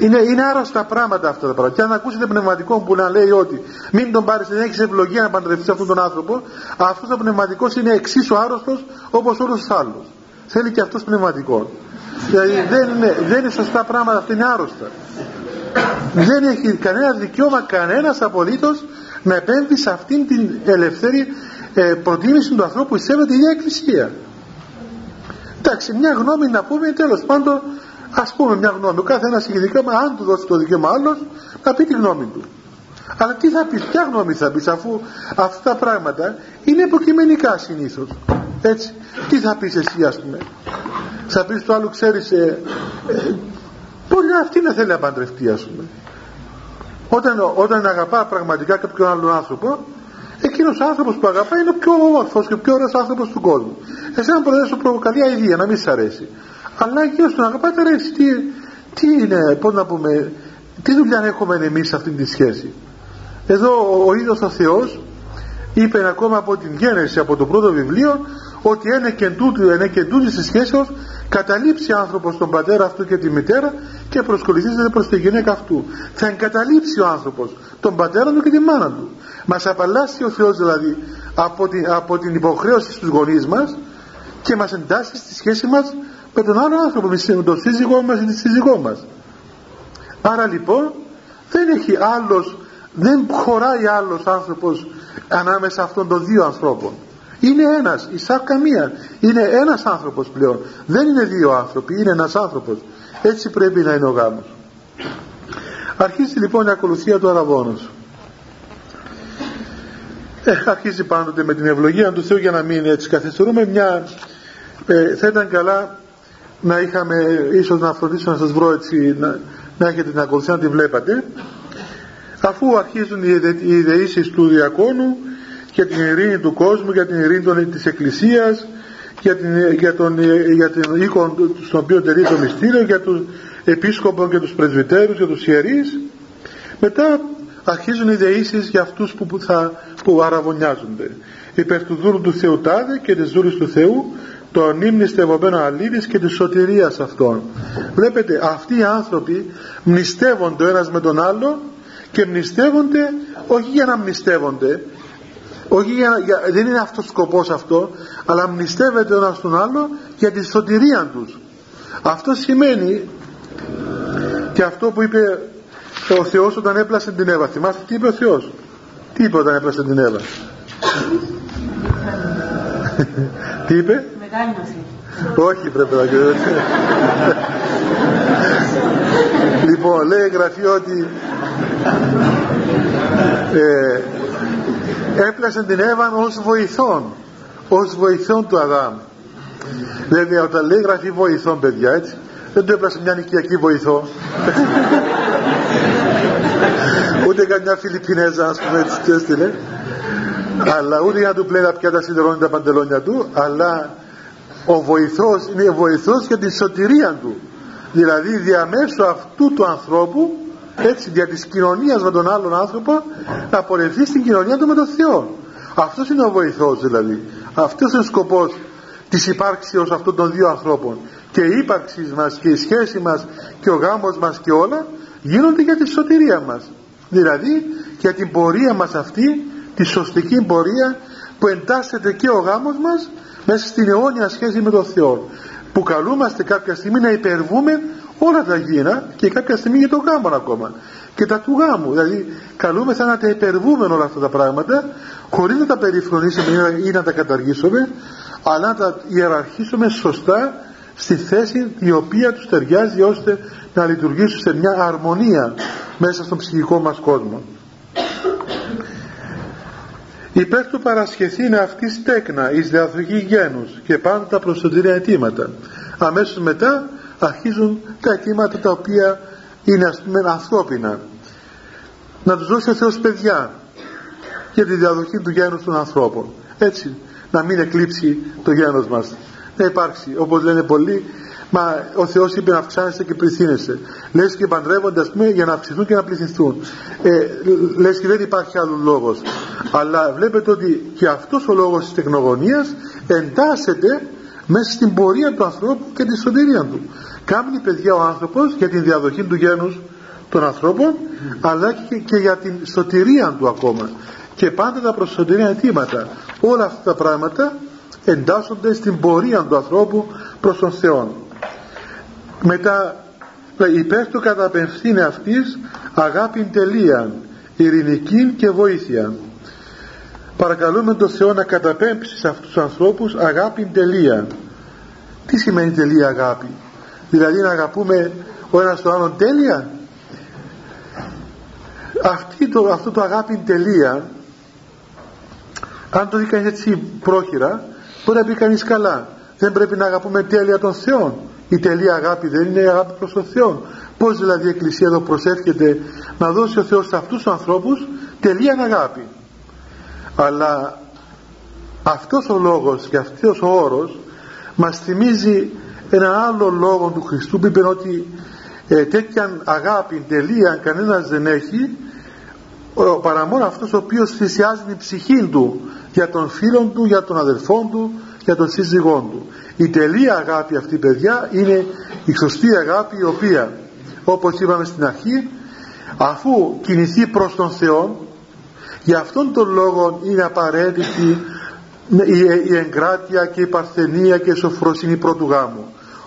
Είναι άρρωστα πράγματα αυτά τα πράγματα. Και αν ακούσετε πνευματικό που να λέει ότι μην τον πάρεις, δεν έχεις ευλογία να παντρευτείς αυτόν τον άνθρωπο, αυτός ο πνευματικός είναι εξίσου άρρωστος όπως όλος τους άλλους. Θέλει και αυτός πνευματικό. Δηλαδή δεν είναι σωστά πράγματα, αυτά είναι άρρωστα. Δεν έχει κανένα δικαίωμα κανένας απολύτως να επέμβει σε αυτήν την ελευθερή προτίμηση του ανθρώπου που εισέβεται η ίδια Εκκλησία. Εντάξει, μια γνώμη να πούμε, τέλος πάντων. Ας πούμε μια γνώμη, ο καθένας έχει δικαίωμα, αν του δώσει το δικαίωμα άλλος, να πει τη γνώμη του. Αλλά τι θα πεις, ποια γνώμη θα πεις, αφού αυτά τα πράγματα είναι υποκειμενικά συνήθως. Έτσι, τι θα πεις εσύ ας πούμε. Θα πεις το άλλο, ξέρεις, πολύ αυτή να θέλει να παντρευτεί ας πούμε. Όταν αγαπά πραγματικά κάποιον άλλον άνθρωπο, εκείνος ο άνθρωπος που αγαπά είναι ο πιο όμορφος και ο πιο ωραίος άνθρωπος του κόσμου. Εσένα μπορεί να σου προκαλεί αηδία, να μην σ' αρέσει. Αλλά εκείνος τον αγαπάτε ρε, τι είναι, πώς να πούμε, τι δουλειά έχουμε εμείς σε αυτήν τη σχέση. Εδώ ο ίδιος ο Θεός είπε ακόμα από την Γένεση, από το πρώτο βιβλίο, ότι εν εκ τούτης της σχέσεως καταλείψει άνθρωπος τον πατέρα αυτού και τη μητέρα και προσκοληθίζεται προς τη γυναίκα αυτού. Θα εγκαταλείψει ο άνθρωπος τον πατέρα του και τη μάνα του. Μας απαλλάσσει ο Θεός δηλαδή από την υποχρέωση στους γονείς μας και μας εντάσσει στη σχέση μας με τον άλλο άνθρωπο, με τον σύζυγό μας ή τη σύζυγό μας. Άρα λοιπόν δεν χωράει άλλος άνθρωπος ανάμεσα αυτών των δύο ανθρώπων. Είναι ένας, η σάρκα μία. Είναι ένας άνθρωπος πλέον. Δεν είναι δύο άνθρωποι, είναι ένας άνθρωπος. Έτσι πρέπει να είναι ο γάμος. Αρχίζει λοιπόν η ακολουθία του αραβώνος. Αρχίζει πάντοτε με την ευλογία του Θεού, για να μην έτσι καθυστερούμε. Θα ήταν καλά να είχαμε, ίσως να φροντίσω να σας βρω έτσι, να έχετε την ακολουθία, να τη βλέπατε. Αφού αρχίζουν οι ειδεήσεις του διακόνου για την ειρήνη του κόσμου, για την ειρήνη της Εκκλησίας, για τον οίκο στον οποίο τελεί το μυστήριο, για τους επίσκοπους και τους πρεσβυτέρους και τους ιερείς, μετά αρχίζουν οι δεήσεις για αυτούς που αραβωνιάζονται. Υπέρ του δούλου του Θεού τάδε και της δούλης του Θεού, τον ύμνη στευωμένο αλήβης και της σωτηρίας αυτών. Βλέπετε, αυτοί οι άνθρωποι μνηστεύονται ο ένας με τον άλλο, και μνηστεύονται όχι για να μνηστεύονται, δεν είναι αυτός σκοπός αυτό, αλλά μνηστεύεται ο ένας τον άλλο για τη σωτηρία τους. Αυτό σημαίνει και αυτό που είπε ο Θεός όταν έπλασε την Εύα. Θυμάστε τι είπε ο Θεός? Τι είπε όταν έπλασε την Εύα? Τι είπε? Μεγάλη. Όχι, πρέπει να κρίνει. Λοιπόν, λέει η Γραφή ότι έπλασε την Εύα ως βοηθόν του Αδάμ. Δηλαδή όταν λέει γραφή βοηθόν, παιδιά, έτσι, δεν του έπλασε μια νοικιακή βοηθό ούτε καμιά Φιλιππινέζα, ας πούμε, έτσι του έστειλε, αλλά ούτε για να του πλέει τα πιάτα σιδερώνει τα παντελόνια του, αλλά ο βοηθός είναι βοηθός για τη σωτηρία του, δηλαδή διαμέσου αυτού του ανθρώπου, έτσι, δια της κοινωνίας με τον άλλον άνθρωπο, να πορευθεί στην κοινωνία του με τον Θεό. Αυτός είναι ο βοηθός δηλαδή. Αυτός είναι ο σκοπός της υπάρξεως αυτών των δύο ανθρώπων, και η ύπαρξή μας και η σχέση μας και ο γάμος μας και όλα γίνονται για τη σωτηρία μας, δηλαδή για την πορεία μας αυτή, τη σωστική πορεία που εντάσσεται και ο γάμος μας μέσα στην αιώνια σχέση με τον Θεό, που καλούμαστε κάποια στιγμή να υπερβούμε όλα τα γήινα, και κάποια στιγμή για τον γάμο ακόμα και τα του γάμου, δηλαδή καλούμεθα να τα υπερβούμε όλα αυτά τα πράγματα, χωρίς να τα περιφρονήσουμε ή να τα καταργήσουμε, αλλά να τα ιεραρχήσουμε σωστά στη θέση η οποία τους ταιριάζει, ώστε να λειτουργήσουν σε μια αρμονία μέσα στον ψυχικό μας κόσμο. Υπέρ του παρασχεθήνε αυτή τέκνα εις διαδοχή γένους και πάντα τα προσωτήρια αιτήματα. Αμέσως μετά αρχίζουν τα αιτήματα τα οποία είναι, ας πούμε, ανθρώπινα. Να τους δώσει ο Θεός παιδιά για τη διαδοχή του γένους των ανθρώπων, έτσι, να μην εκλείψει το γένος μας, να υπάρξει, όπως λένε πολλοί, μα ο Θεός είπε να αυξάνεσαι και πληθύνεσαι, λες και παντρεύονται, ας πούμε, για να αυξηθούν και να πληθυνθούν, λες και δεν υπάρχει άλλος λόγος, αλλά βλέπετε ότι και αυτός ο λόγος της τεκνογωνίας εντάσσεται μέσα στην πορεία του ανθρώπου και τη σωτηρία του. Κάμνει παιδιά ο άνθρωπος για την διαδοχή του γένους των ανθρώπων, αλλά και για την σωτηρία του ακόμα, και πάντα τα προσωτηρία αιτήματα. Όλα αυτά τα πράγματα εντάσσονται στην πορεία του ανθρώπου προς τον Θεό. Μετά, υπέρ του καταπευθύνε αυτής αγάπην τελείαν, ειρηνικήν και βοήθειαν. Παρακαλούμε τον Θεό να καταπέμψει σε αυτούς τους ανθρώπους αγάπη τελεία. Τι σημαίνει τελεία αγάπη? Δηλαδή να αγαπούμε ο ένας τον άλλον τέλεια? Αυτό το αγάπη τελεία, αν το δει κανείς έτσι πρόχειρα, μπορεί να πει κανείς καλά, δεν πρέπει να αγαπούμε τέλεια τον Θεό? Η τελεία αγάπη δεν είναι η αγάπη προς τον Θεό? Πώς δηλαδή η Εκκλησία εδώ προσεύχεται να δώσει ο Θεός σε αυτούς τους ανθρώπους τελεία αγάπη? Αλλά αυτός ο λόγος και αυτός ο όρος μας θυμίζει ένα άλλο λόγο του Χριστού που είπε ότι τέτοια αγάπη τελεία κανένας δεν έχει παρά μόνο αυτός ο οποίος θυσιάζει την ψυχή του για τον φίλον του, για τον αδελφόν του, για τον σύζυγόν του. Η τελεία αγάπη αυτή, παιδιά, είναι η σωστή αγάπη, η οποία, όπως είπαμε στην αρχή, αφού κινηθεί προς τον Θεό, γι' αυτόν τον λόγο είναι απαραίτητη η εγκράτεια και η παρθενία και η σοφροσύνη πρώτου γάμου,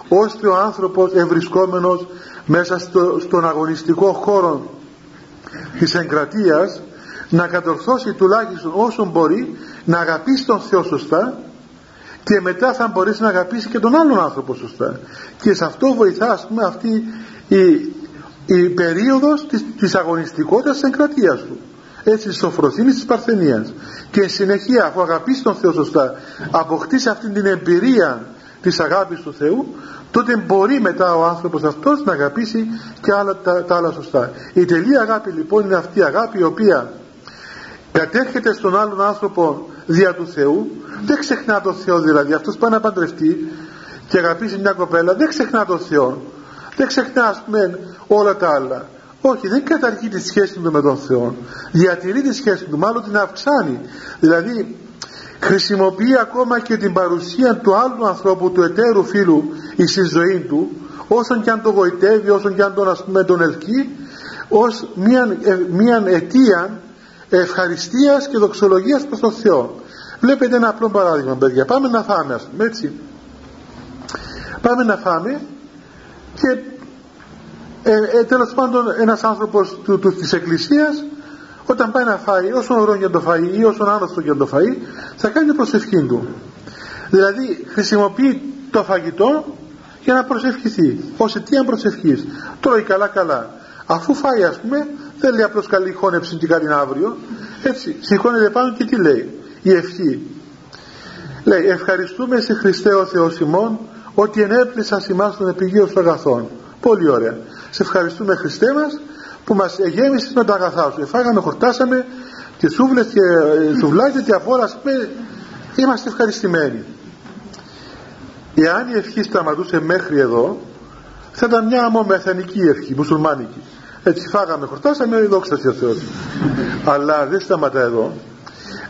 ώστε ο άνθρωπος ευρισκόμενος μέσα στον αγωνιστικό χώρο της εγκρατείας να κατορθώσει τουλάχιστον όσον μπορεί να αγαπήσει τον Θεό σωστά, και μετά θα μπορέσει να αγαπήσει και τον άλλον άνθρωπο σωστά. Και σε αυτό βοηθά, ας πούμε, αυτή η περίοδος της αγωνιστικότητας της εγκρατείας του, έτσι της σοφροσύνης, της παρθενίας, και συνεχεία, αφού αγαπήσει τον Θεό σωστά, αποκτήσει αυτή την εμπειρία της αγάπης του Θεού, τότε μπορεί μετά ο άνθρωπος αυτός να αγαπήσει και τα άλλα σωστά. Η τελεία αγάπη, λοιπόν, είναι αυτή η αγάπη η οποία κατέρχεται στον άλλον άνθρωπο δια του Θεού. Δεν ξεχνά τον Θεό, δηλαδή αυτός πάει να παντρευτεί και αγαπήσει μια κοπέλα, δεν ξεχνά τον Θεό, δεν ξεχνά, ας πούμε, όλα τα άλλα. Όχι, δεν καταργεί τη σχέση του με τον Θεό, διατηρεί τη σχέση του, μάλλον την αυξάνει, δηλαδή χρησιμοποιεί ακόμα και την παρουσία του άλλου ανθρώπου, του εταίρου φίλου στη ζωή του, όσον και αν τον γοητεύει, όσον και αν τον, ας πούμε, τον ελκύει, ως μια αιτία ευχαριστίας και δοξολογίας προς τον Θεό. Βλέπετε ένα απλό παράδειγμα, παιδιά. Πάμε να φάμε, ας πούμε, έτσι. Πάμε να φάμε και τέλος πάντων ένας άνθρωπος της εκκλησίας, όταν πάει να φάει, όσον ωρό για το φαΐ ή όσον άρρωστο για το φαΐ, θα κάνει την προσευχή του. Δηλαδή χρησιμοποιεί το φαγητό για να προσευχηθεί, ως αιτία προσευχής. Τρώει καλά. Αφού φάει, ας πούμε, δεν λέει απλώς καλή χώνεψη και καλήν αύριο, έτσι, σηκώνεται πάνω και τι λέει? Η ευχή. Λέει: ευχαριστούμε σε Χριστέ ο Θεός ημών, ότι ενέπλησας ημάς τον επιγείο σου αγαθών. Πολύ ωραία. Σε ευχαριστούμε, Χριστέ μας, που μας εγέμισες με τα αγαθά σου. Εφάγαμε, χορτάσαμε και σούβλες και σουβλάκια και αφόρα, ας πούμε, είμαστε ευχαριστημένοι. Εάν η ευχή σταματούσε μέχρι εδώ, θα ήταν μια αμωμεθανική ευχή, μουσουλμάνικη. Έτσι, φάγαμε, χορτάσαμε, δόξα τω Θεώ. Αλλά δεν σταματά εδώ.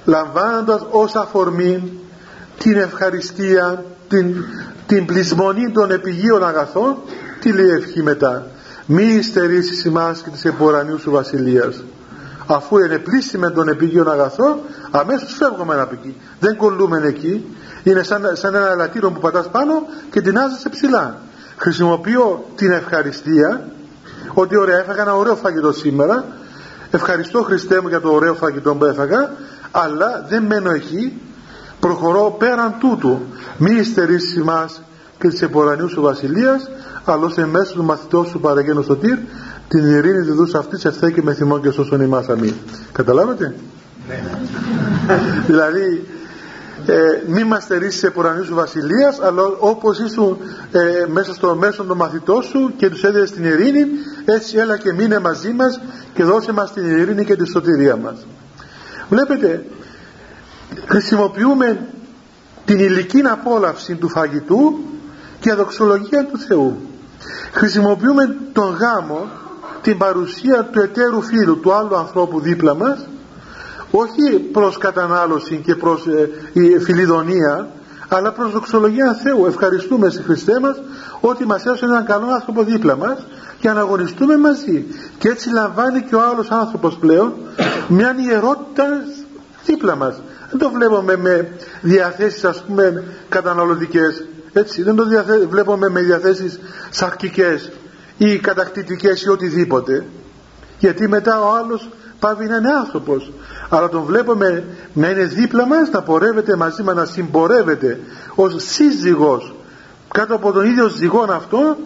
Λαμβάνοντας ως αφορμή την ευχαριστία, την πλεισμονή των επιγείων αγαθών, τι λέει ευχή μετά? Μη υστερήσεις ημάς και της εμπορανίου σου βασιλείας. Αφού ενεπλήσουμε τον επιγείων αγαθό, αμέσως φεύγουμε από εκεί, δεν κολλούμε εκεί. Είναι σαν ένα αλατήρο που πατάς πάνω και τεινάζεσαι ψηλά. Χρησιμοποιώ την ευχαριστία, ότι ωραία, έφαγα ένα ωραίο φαγητό σήμερα, ευχαριστώ, Χριστέ μου, για το ωραίο φαγητό που έφαγα, αλλά δεν μένω εκεί, προχωρώ πέραν τούτου. Μη υστερήσεις ημάς και της εμπορανίου σου βασιλείας, αλλώς εν μέσω του μαθητός σου παραγγένω στο τυρ, την ειρήνη διδούς αυτής ευθέκη με θυμό και σώσον ημάς, αμήν. Καταλάβατε? Ναι. Δηλαδή μη μας στερήσεις της εμπορανίου σου βασιλείας, αλλά όπως ήσουν μέσα στο μέσο του μαθητός σου και τους έδινες την ειρήνη, έτσι έλα και μείνε μαζί μας και δώσε μας την ειρήνη και τη σωτηρία μας. Βλέπετε, χρησιμοποιούμε την υλική απόλαυση του φαγητού και αδοξολογία του Θεού. Χρησιμοποιούμε τον γάμο, την παρουσία του εταίρου φίλου, του άλλου ανθρώπου δίπλα μας, όχι προς κατανάλωση και προς φιλιδονία, αλλά προς δοξολογία Θεού. Ευχαριστούμε σε Χριστέ μας, ότι μας έδωσε έναν καλό άνθρωπο δίπλα μας, και αναγωνιστούμε μαζί. Και έτσι λαμβάνει και ο άλλος άνθρωπος πλέον μια ιερότητα δίπλα μας. Δεν το βλέπουμε με διαθέσεις, ας πούμε, καταναλωτικές, έτσι, δεν το βλέπουμε με διαθέσεις σαρκικές ή κατακτητικές ή οτιδήποτε, γιατί μετά ο άλλος πάβει να είναι άνθρωπος, αλλά τον βλέπουμε να είναι δίπλα μας, να πορεύεται μαζί μας, να συμπορεύεται ως σύζυγος κάτω από τον ίδιο ζυγόν αυτό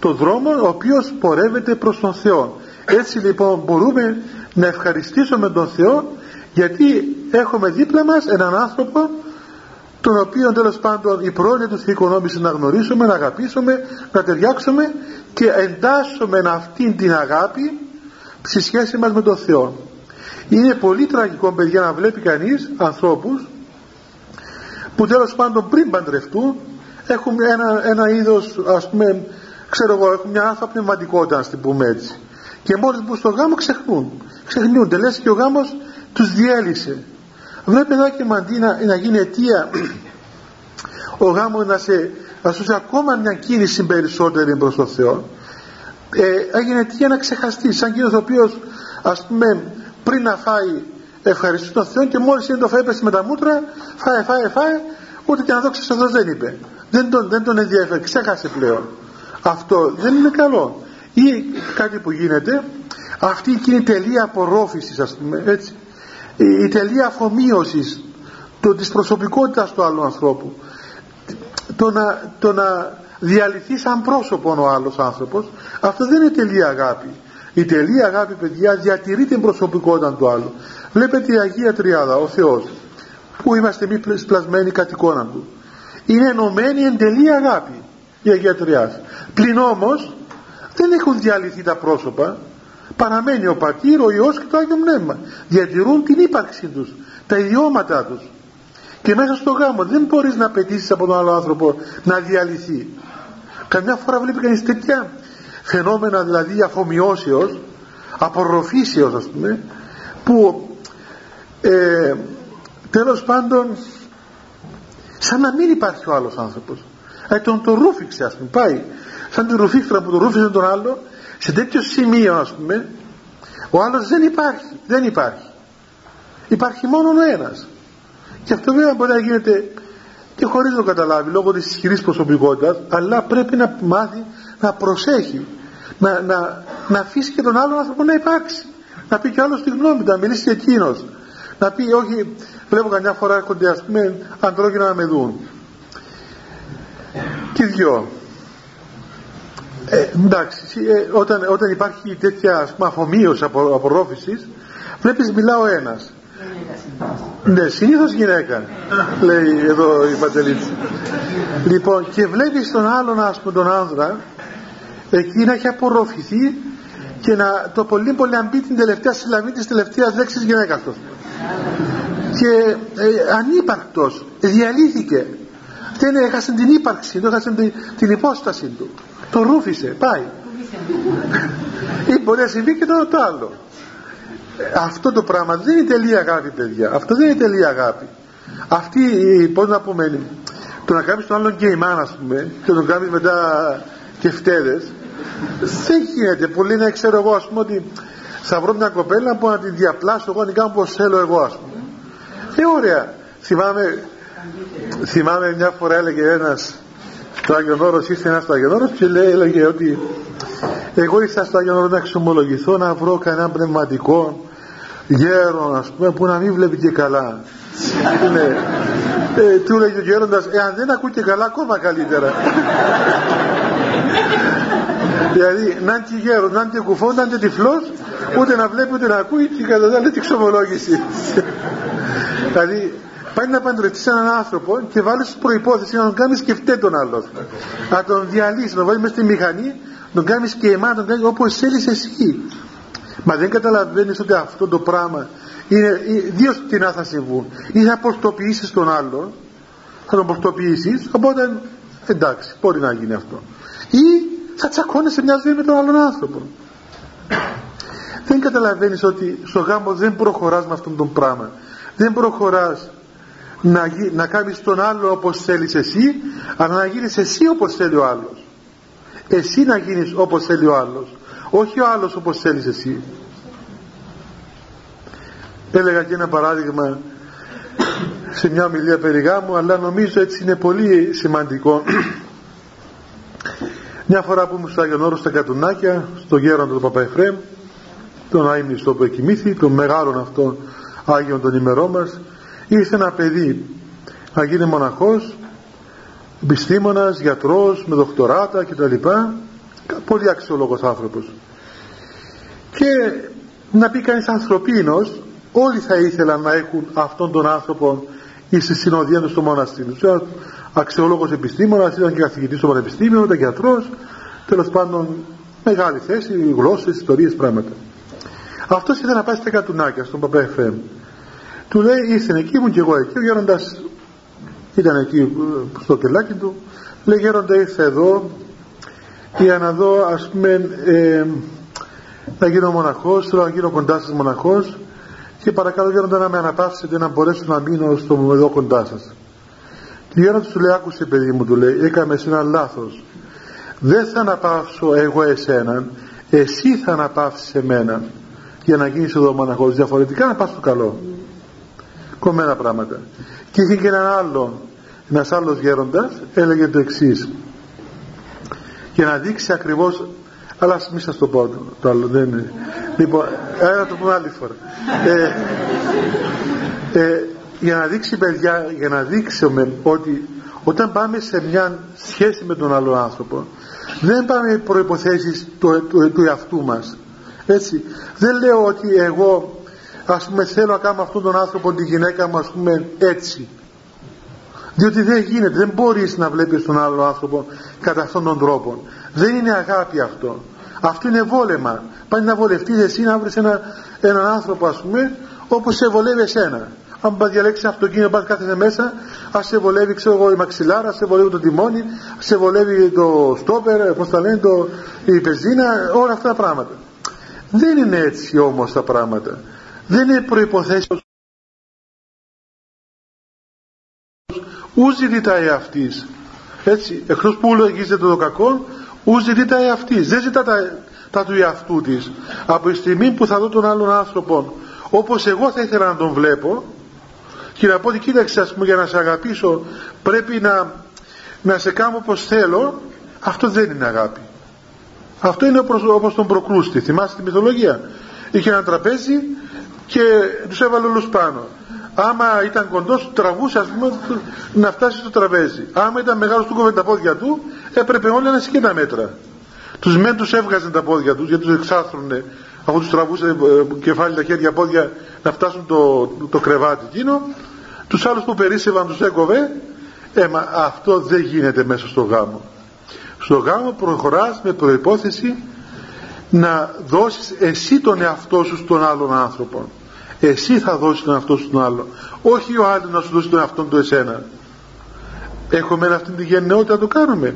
το δρόμο, ο οποίος πορεύεται προς τον Θεό. Έτσι λοιπόν μπορούμε να ευχαριστήσουμε τον Θεό, γιατί έχουμε δίπλα μας έναν άνθρωπο, τον οποίο τέλος πάντων η πρόνοια του θεοοικονόμησης να γνωρίσουμε, να αγαπήσουμε, να ταιριάξουμε και εντάσσουμε αυτήν την αγάπη στη σχέση μας με τον Θεό. Είναι πολύ τραγικό, παιδιά, να βλέπει κανείς ανθρώπους που τέλος πάντων πριν παντρευτούν έχουν ένα είδος, ας πούμε, ξέρω εγώ, έχουν μια άφα πνευματικότητα, ας την πούμε έτσι, και μόλις μπουν στο γάμο ξεχνιούνται, λες και ο γάμος τους διέλυσε. Βλέπετε εδώ και μαντί να γίνει αιτία ο γάμος να σου ακόμα μια κίνηση περισσότερη προς τον Θεό, έγινε αιτία να ξεχαστεί, σαν εκείνος ο οποίος ας πούμε πριν να φάει ευχαριστεί τον Θεό και μόλις είναι το φάει έπεσε με τα μούτρα, φάει, ούτε και να δόξα εδώ δεν είπε, δεν τον ενδιαφέρει, ξέχασε πλέον. Αυτό δεν είναι καλό. Ή κάτι που γίνεται, αυτή είναι η τελεία απορρόφησης, ας πούμε, έτσι. Η τελεία αφομοίωσης της προσωπικότητας του άλλου ανθρώπου. Το να διαλυθεί σαν πρόσωπο ο άλλος άνθρωπος, αυτό δεν είναι τελεία αγάπη. Η τελεία αγάπη, παιδιά, διατηρεί την προσωπικότητα του άλλου. Βλέπετε η Αγία Τριάδα, ο Θεός, που είμαστε εμείς πλασμένοι κατ' εικόνα του, είναι ενωμένη εν τελεία αγάπη η Αγία Τριάδα. Πλην όμως δεν έχουν διαλυθεί τα πρόσωπα, παραμένει ο Πατήρ, ο Υιός και το Άγιο Πνεύμα, διατηρούν την ύπαρξή τους, τα ιδιώματά τους, και μέσα στο γάμο δεν μπορείς να απαιτήσεις από τον άλλο άνθρωπο να διαλυθεί. Καμιά φορά βλέπει κανείς τέτοια φαινόμενα, δηλαδή αφομοιώσεως, απορροφήσεως, ας πούμε, που τέλος πάντων σαν να μην υπάρχει ο άλλος άνθρωπος, τον ρούφηξε, ας πούμε, πάει σαν την ρουφήκτρα που τον ρούφησε τον άλλο σε τέτοιο σημείο, ας πούμε, ο άλλος δεν υπάρχει, μόνο ο ένας. Και αυτό βέβαια μπορεί να γίνεται και χωρίς να το καταλάβει λόγω της ισχυρής προσωπικότητας, αλλά πρέπει να μάθει να προσέχει, να αφήσει και τον άλλον άνθρωπο να υπάρξει, να πει και ο άλλος τη γνώμη, να μιλήσει και εκείνος, να πει όχι, βλέπω καμιά φορά έρχονται, ας πούμε, αντρόγυνα να με δουν και δυο. Εντάξει, όταν υπάρχει τέτοια, ας πούμε, αφομοίωση, απορρόφησης, βλέπεις μιλά ο ένας. Ναι, συνήθως γυναίκα, λέει εδώ η Πατελίτσα. Λοιπόν, και βλέπεις τον άλλον, ας πούμε, τον άνδρα, εκεί να έχει απορροφηθεί και να το πολύ πολύ αν πει την τελευταία συλλαβή της τελευταίας λέξης γυναίκα του. Και ανύπαρκτος, διαλύθηκε. Δεν έχασε την ύπαρξη, δεν έχασε την υπόσταση του. Το ρούφισε, πάει. Ή μπορεί να συμβεί και το άλλο. Αυτό το πράγμα δεν είναι τελεία αγάπη, παιδιά. Αυτό δεν είναι τελεία αγάπη. Αυτή, πώς να πούμε, το να κάνεις τον άλλον και η μάνα, ας πούμε, και τον κάνεις μετά και φταίδες, δεν γίνεται. Πολύ να ξέρω εγώ, ας πούμε, ότι θα βρω μια κοπέλα που να τη διαπλάσω εγώ, να την κάνω όπως θέλω εγώ, ας πούμε. Ωραία. Θυμάμαι μια φορά έλεγε ένας στο Άγιον Όρος, ήρθε ένας στο Άγιον Όρος και έλεγε ότι εγώ ήρθα στο Άγιον Όρος να εξομολογηθώ, να βρω κανένα πνευματικό γέρον, ας πούμε, που να μην βλέπει και καλά. Ναι. Του έλεγε ο γέροντας, αν δεν ακούει και καλά ακόμα καλύτερα. Δηλαδή να είναι και γέρον, να είναι και κουφό, να είναι και τυφλός, ούτε να βλέπει ούτε να ακούει και καταλάβει την εξομολόγηση. Δηλαδή πάει να παντρευτείς έναν άνθρωπο και βάλεις προϋπόθεση να τον κάνεις και φταίει τον άλλον. Να τον διαλύσεις, να τον βάλεις μέσα στη μηχανή, να τον κάνεις και εμά, να τον κάνεις όπως θέλεις εσύ. Μα δεν καταλαβαίνεις ότι αυτό το πράγμα είναι δύο σκηνά θα συμβούν. Ή θα προστοποιήσεις τον άλλον, θα τον προστοποιήσεις, οπότε εντάξει, μπορεί να γίνει αυτό. Ή θα τσακώνεσαι μια ζωή με τον άλλον άνθρωπο. Δεν καταλαβαίνεις ότι στο γάμο δεν προχωράς με αυτόν τον πράγμα. Δεν προχωράς να κάνεις τον άλλο όπως θέλεις εσύ, αλλά να γίνεις εσύ όπως θέλει ο άλλος. Εσύ να γίνεις όπως θέλει ο άλλος, όχι ο άλλος όπως θέλεις εσύ. Έλεγα και ένα παράδειγμα σε μια ομιλία περί γάμου, αλλά νομίζω έτσι είναι πολύ σημαντικό. Μια φορά που ήμουν στο Άγιον Όρος στα Κατουνάκια, στο γέροντα του Παπα Εφραίμ, τον αείμνηστο που εκοιμήθη, τον μεγάλον αυτόν Άγιον των ημερών μας, ήρθε ένα παιδί να γίνει μοναχός, επιστήμονας, γιατρός, με δοκτοράτα κτλ. Πολύ αξιόλογος άνθρωπος. Και να πει κανείς ανθρωπίνος, όλοι θα ήθελαν να έχουν αυτόν τον άνθρωπο στη συνοδεία του στο μοναστήρι τους. Ένας αξιόλογος επιστήμονας, ήταν και καθηγητής στο πανεπιστήμιο, ήταν γιατρός, τέλος πάντων μεγάλη θέση, γλώσσες, ιστορίες, πράγματα. Αυτός ήθελε να πάει στα Κατουνάκια, στον Παπά Εφραίμ. Του λέει, ήρθε εκεί, ήμουν και εγώ εκεί, ο γέροντας ήταν εκεί στο κελάκι του, λέει, γέροντα, ήρθα εδώ για να δω, ας πούμε, να γίνω μοναχός, θέλω να γίνω κοντά σας μοναχός και παρακαλώ Γέροντα να με αναπαύσετε να μπορέσω να μείνω στο εδώ κοντά σας. Και Γέροντας του λέει, άκουσε παιδί μου, του λέει, έκαμε εσύ ένα λάθος. Δεν θα αναπαύσω εγώ εσέναν, εσύ θα αναπαύσεις εμένα για να γίνεις εδώ μοναχός. Διαφορετικά να πας στο καλό. Κομμένα πράγματα. Και είχε και ένας άλλος γέροντας, έλεγε το εξής. Για να δείξει ακριβώς, αλλά μην σας το πω το άλλο, δεν είναι. Λοιπόν, να το πούμε άλλη φορά. Για να δείξει, παιδιά, για να δείξουμε ότι όταν πάμε σε μια σχέση με τον άλλο άνθρωπο, δεν πάμε προϋποθέσεις του εαυτού μας. Έτσι. Δεν λέω ότι εγώ, ας πούμε, θέλω να κάνω αυτόν τον άνθρωπο, τη γυναίκα μου, ας πούμε, έτσι. Διότι δεν γίνεται, δεν μπορείς να βλέπεις τον άλλο άνθρωπο κατά αυτόν τον τρόπο. Δεν είναι αγάπη αυτό. Αυτό είναι βόλεμα. Πάει να βολευτείς εσύ να βρεις έναν άνθρωπο, ας πούμε, όπως σε βολεύει εσένα. Αν πας διαλέξεις αυτοκίνητο, πας κάθεσαι μέσα, ας σε βολεύει, ξέρω εγώ, η μαξιλάρα, ας σε βολεύει το τιμόνι, ας σε βολεύει το στόπερ, πώς τα λένε, η πεζίνα, όλα αυτά τα πράγματα. Δεν είναι έτσι όμως τα πράγματα. Δεν είναι προϋποθέσεις. Ου ζητάει αυτής, έτσι, εκτός που λογίζεται το κακό, ου ζητάει αυτής, δεν ζητά τα του εαυτού της. Από τη στιγμή που θα δω τον άλλον άνθρωπο όπως εγώ θα ήθελα να τον βλέπω και να πω ότι κοίταξε, ας πούμε, για να σε αγαπήσω πρέπει να σε κάνω όπως θέλω, αυτό δεν είναι αγάπη. Αυτό είναι όπως τον Προκρούστη, θυμάστε τη μυθολογία. Είχε ένα τραπέζι και τους έβαλε όλους πάνω. Άμα ήταν κοντός, τραβούσε, ας πούμε, να φτάσει στο τραπέζι. Άμα ήταν μεγάλος, του κόβε τα πόδια του, έπρεπε όλοι να σκύουν τα μέτρα. Τους μεν τους έβγαζαν τα πόδια τους, γιατί τους εξάθρωνε, αφού τους τραβούσε κεφάλι, τα χέρια, πόδια, να φτάσουν το κρεβάτι εκείνο. Τους άλλους που περίσσευαν τους έκοβε. Μα αυτό δεν γίνεται μέσα στο γάμο. Στο γάμο προχωράς με προϋπόθεση να δώσεις εσύ τον εαυτό σου στον άλλον άνθρωπο. Εσύ θα δώσεις τον εαυτό σου τον άλλο, όχι ο άλλος να σου δώσει τον εαυτόν του εσένα. Έχουμε αυτή τη γενναιότητα να το κάνουμε.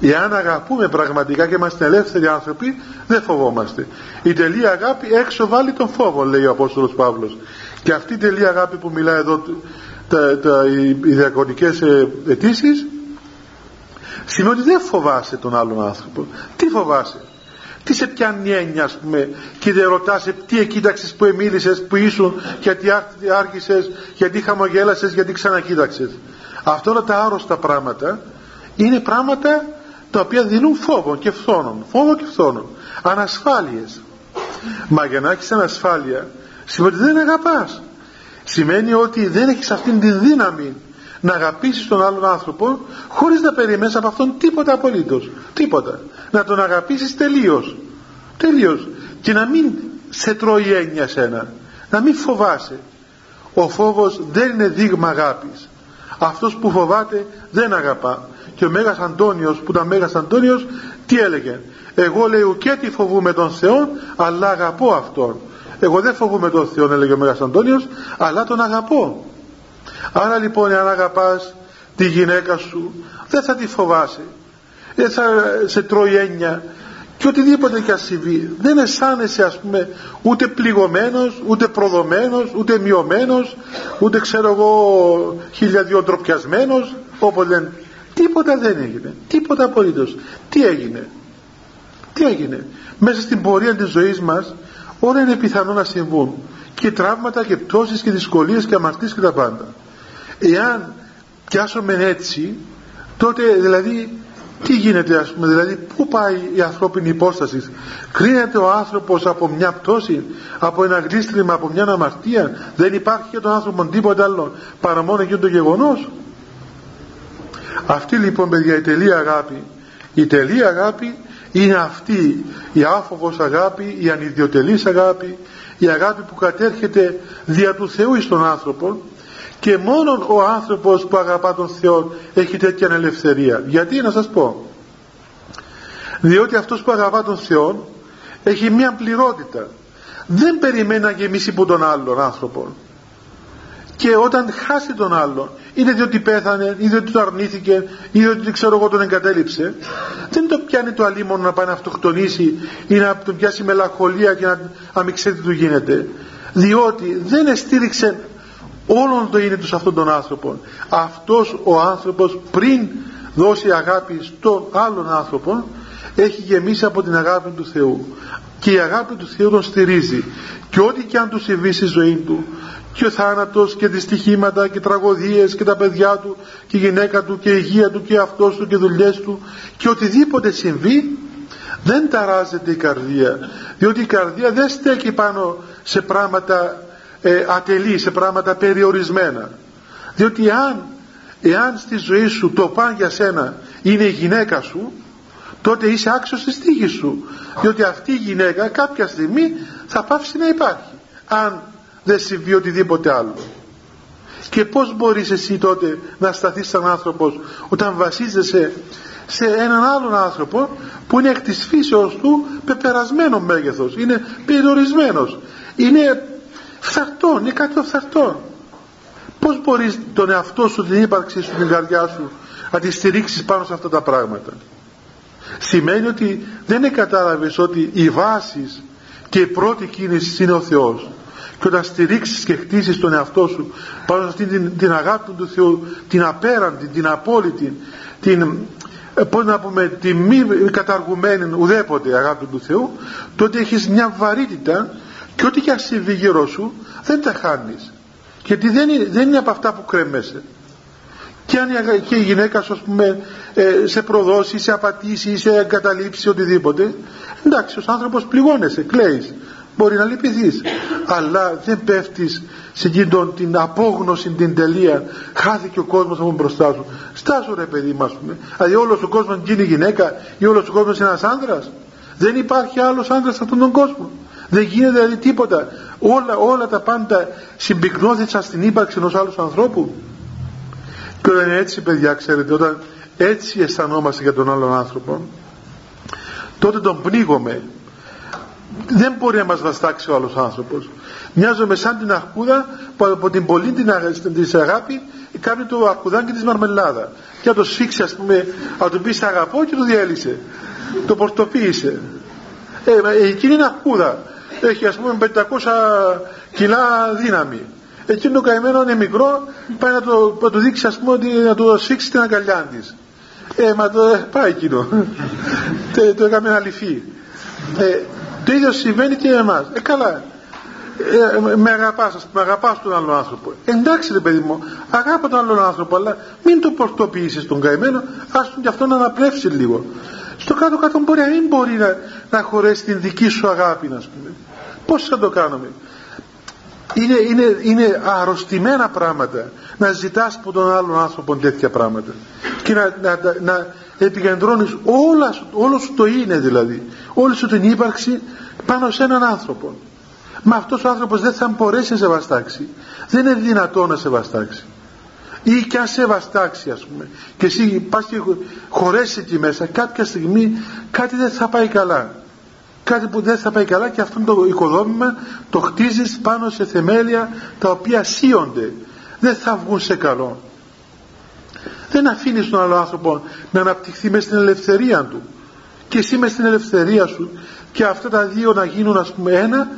Εάν αγαπούμε πραγματικά και είμαστε ελεύθεροι άνθρωποι, δεν φοβόμαστε. Η τελεία αγάπη έξω βάλει τον φόβο, λέει ο Απόστολος Παύλος. Και αυτή η τελεία αγάπη που μιλάει εδώ οι διακονικές αιτήσεις, σημαίνει ότι δεν φοβάσαι τον άλλον άνθρωπο. Τι φοβάσαι? Τι σε πιάνει έννοια, ας πούμε, και δεν ρωτάσαι τι εκοίταξες, που εμίλησες, που ήσουν, γιατί άρχισες, γιατί χαμογέλασες, γιατί ξανακοίταξες. Αυτά όλα τα άρρωστα πράγματα είναι πράγματα τα οποία δεινούν φόβο και φθόνων. Φόβο και φθόνων. Ανασφάλειες. Μα για να έχεις ανασφάλεια, σημαίνει ότι δεν αγαπάς. Σημαίνει ότι δεν έχεις αυτήν τη δύναμη να αγαπήσεις τον άλλον άνθρωπο χωρίς να περιμένεις από αυτόν τίποτα απολύτως. Τίποτα. Να τον αγαπήσεις τελείως. Τελείως. Και να μην σε τρώει έννοια σένα. Να μην φοβάσαι. Ο φόβος δεν είναι δείγμα αγάπης. Αυτός που φοβάται δεν αγαπά. Και ο Μέγας Αντώνιος, που ήταν Μέγας Αντώνιος, τι έλεγε? Εγώ, λέει, ουκέτη φοβούμαι τον Θεό, αλλά αγαπώ αυτόν. Εγώ δεν φοβούμαι τον Θεό, έλεγε ο Μέγας Αντώνιος, αλλά τον αγαπώ. Άρα λοιπόν, αν αγαπάς τη γυναίκα σου, δεν θα τη φοβάσαι, δεν θα σε τρώει έννοια και οτιδήποτε κι ας συμβεί. Δεν αισθάνεσαι, ας πούμε, ούτε πληγωμένος, ούτε προδομένος, ούτε μειωμένος, ούτε, ξέρω εγώ, χιλιαδιό ντροπιασμένος, όπως λένε. Τίποτα δεν έγινε, τίποτα απολύτως. Τι έγινε μέσα στην πορεία της ζωής μας? Όλα είναι πιθανό να συμβούν, και τραύματα και πτώσεις και δυσκολίες και αμαρτίες και τα πάντα. Εάν πιάσουμε έτσι, τότε δηλαδή τι γίνεται, ας πούμε, δηλαδή πού πάει η ανθρώπινη υπόσταση? Κρίνεται ο άνθρωπος από μια πτώση, από ένα γλίστριμα, από μια αμαρτία? Δεν υπάρχει για τον άνθρωπο τίποτα άλλο παρά μόνο εκείνο το γεγονός. Αυτή λοιπόν, παιδιά, η τελεία αγάπη είναι αυτή η άφοβος αγάπη, η ανιδιοτελής αγάπη, η αγάπη που κατέρχεται δια του Θεού εις τον άνθρωπο, και μόνον ο άνθρωπος που αγαπά τον Θεό έχει τέτοια ελευθερία. Γιατί? Να σας πω, διότι αυτός που αγαπά τον Θεό έχει μια πληρότητα, δεν περιμένει να γεμίσει από τον άλλον άνθρωπο. και όταν χάσει τον άλλον, είτε διότι πέθανε, είτε διότι το αρνήθηκε, είτε διότι ξέρω εγώ τον εγκατέλειψε, δεν το πιάνει το αλίμονο να πάει να αυτοκτονήσει ή να τον πιάσει μελαγχολία και να μην ξέρει τι του γίνεται, διότι δεν εστήριξε όλον το είναι του σε αυτόν τον άνθρωπο. Αυτός ο άνθρωπος πριν δώσει αγάπη στον άλλον άνθρωπο έχει γεμίσει από την αγάπη του Θεού και η αγάπη του Θεού τον στηρίζει, και ό,τι και αν του συμβεί στη ζωή του, και ο θάνατος και δυστυχήματα και τραγωδίες και τα παιδιά του και η γυναίκα του και η υγεία του και αυτός του και δουλειές του και οτιδήποτε συμβεί, δεν ταράζεται η καρδία, διότι η καρδία δεν στέκει πάνω σε πράγματα ατελή, σε πράγματα περιορισμένα, διότι εάν στη ζωή σου το παν για σένα είναι η γυναίκα σου, τότε είσαι άξιος της τύχης σου, διότι αυτή η γυναίκα κάποια στιγμή θα πάψει να υπάρχει αν δεν συμβεί οτιδήποτε άλλο. Και πως μπορείς εσύ τότε να σταθείς σαν άνθρωπος όταν βασίζεσαι σε έναν άλλον άνθρωπο που είναι εκ της φύσεως του πεπερασμένο μέγεθος, είναι περιορισμένος, είναι φθαρτών, είναι κάτι το φθαρτών. Πώς μπορείς τον εαυτό σου, την ύπαρξή σου, την καρδιά σου να τη στηρίξεις πάνω σε αυτά τα πράγματα? Σημαίνει ότι δεν κατάλαβες ότι οι βάσεις και η πρώτη κίνηση είναι ο Θεός, και όταν στηρίξεις και χτίσεις τον εαυτό σου πάνω σε αυτή την αγάπη του Θεού, την απέραντη, την απόλυτη, την, πώς να πούμε, τη μη καταργουμένη ουδέποτε αγάπη του Θεού, τότε έχεις μια βαρύτητα και ό,τι και αν συμβεί γύρω σου δεν τα χάνεις, γιατί δεν είναι από αυτά που κρέμεσαι. Και αν η γυναίκα σου, ας πούμε, σε προδώσει, σε απατήσει, σε εγκαταλείψει, οτιδήποτε, εντάξει, ως άνθρωπος πληγώνεσαι, κλαίεις, μπορεί να λυπηθείς, αλλά δεν πέφτεις σε εκείνον την απόγνωση, την τελεία, χάθηκε ο κόσμος από μπροστά σου. Στάσου ρε παιδί μας, δηλαδή όλος ο κόσμος γίνει γυναίκα ή όλος ο κόσμος είναι ένας άνδρας, δεν υπάρχει άλλος άνδρας σε αυτόν τον κόσμο, δεν γίνεται δηλαδή τίποτα, όλα τα πάντα συμπυκνώθησαν στην ύπαρξη ενός άλλου ανθρώπου. Και όταν είναι έτσι, παιδιά, ξέρετε, όταν έτσι αισθανόμαστε για τον άλλον άνθρωπο, τότε τον πνίγομαι. Δεν μπορεί να μας βαστάξει ο άλλος άνθρωπος. Μοιάζομαι σαν την αρκούδα που από την πολύ της αγάπη κάνει το αρκουδάκι της μαρμελάδα. Και να το σφίξει, ας πούμε, να του πει σε αγαπώ, και το διέλυσε. Το πορτοποίησε. Εκείνη είναι αρκούδα. Έχει, ας πούμε, 500 κιλά δύναμη. Εκείνο το καημένο είναι μικρό, πάει να του δείξει, ας πούμε, ότι να του σφίξει την αγκαλιά της. Μα πάει εκείνο. Το έκαμε να λυφθεί. Το ίδιο συμβαίνει και με εμάς. Καλά, με αγαπάς, ας πούμε, αγαπάς τον άλλον άνθρωπο. Εντάξει ρε παιδί μου, αγάπα τον άλλον άνθρωπο, αλλά μην το πορτοποιήσεις τον καημένο, ας τον κι αυτό να αναπνεύσει λίγο. Στο κάτω-κάτω μπορεί να μην μπορεί να χωρέσει την δική σου αγάπη, ας πούμε. Πώς θα το κάνουμε? Είναι αρρωστημένα πράγματα να ζητάς από τον άλλον άνθρωπο τέτοια πράγματα και να επικεντρώνεις όλο σου το είναι, δηλαδή όλη σου την ύπαρξη πάνω σε έναν άνθρωπο. Μα αυτός ο άνθρωπος δεν θα μπορέσει να σε βαστάξει, δεν είναι δυνατό να σε βαστάξει, ή κι αν σε βαστάξει, ας πούμε, και εσύ πας και χωρέσεις εκεί μέσα, κάποια στιγμή κάτι δεν θα πάει καλά. Κάτι που δεν θα πάει καλά, και αυτό το οικοδόμημα το χτίζεις πάνω σε θεμέλια τα οποία σύονται. Δεν θα βγουν σε καλό. Δεν αφήνεις τον άλλο άνθρωπο να αναπτυχθεί μέσα στην ελευθερία του. Και εσύ μέσα στην ελευθερία σου, και αυτά τα δύο να γίνουν, ας πούμε, ένα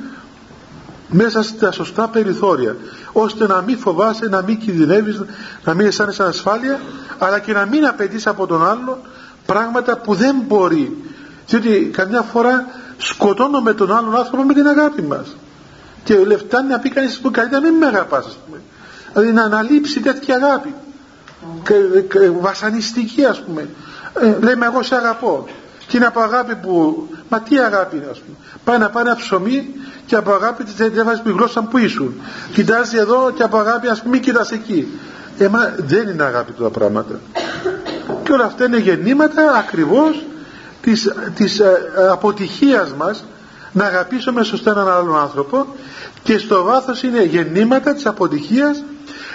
μέσα στα σωστά περιθώρια. Ώστε να μην φοβάσαι, να μην κινδυνεύεις, να μην αισθάνεσαι ανασφάλεια, αλλά και να μην απαιτείς από τον άλλο πράγματα που δεν μπορεί. Διότι καμιά φορά σκοτώνουμε τον άλλον άνθρωπο με την αγάπη μας, και φτάνει να πει κανείς που καλύτερα μην με αγαπάς, ας πούμε, δηλαδή να αναλείψει τέτοια αγάπη βασανιστική, ας πούμε, λέμε εγώ σε αγαπώ, και είναι από αγάπη που, μα τι αγάπη είναι, ας πούμε, πάει να πάρει ένα ψωμί και από αγάπη της έβαζες τη γλώσσα που ήσουν, κοιτάζει εδώ και από αγάπη, ας πούμε, μην κοιτάς εκεί. Μα δεν είναι αγάπη τα πράγματα, και όλα αυτά είναι γεννήματα ακριβώς της αποτυχίας μας να αγαπήσουμε σωστά έναν άλλον άνθρωπο, και στο βάθος είναι γεννήματα της αποτυχίας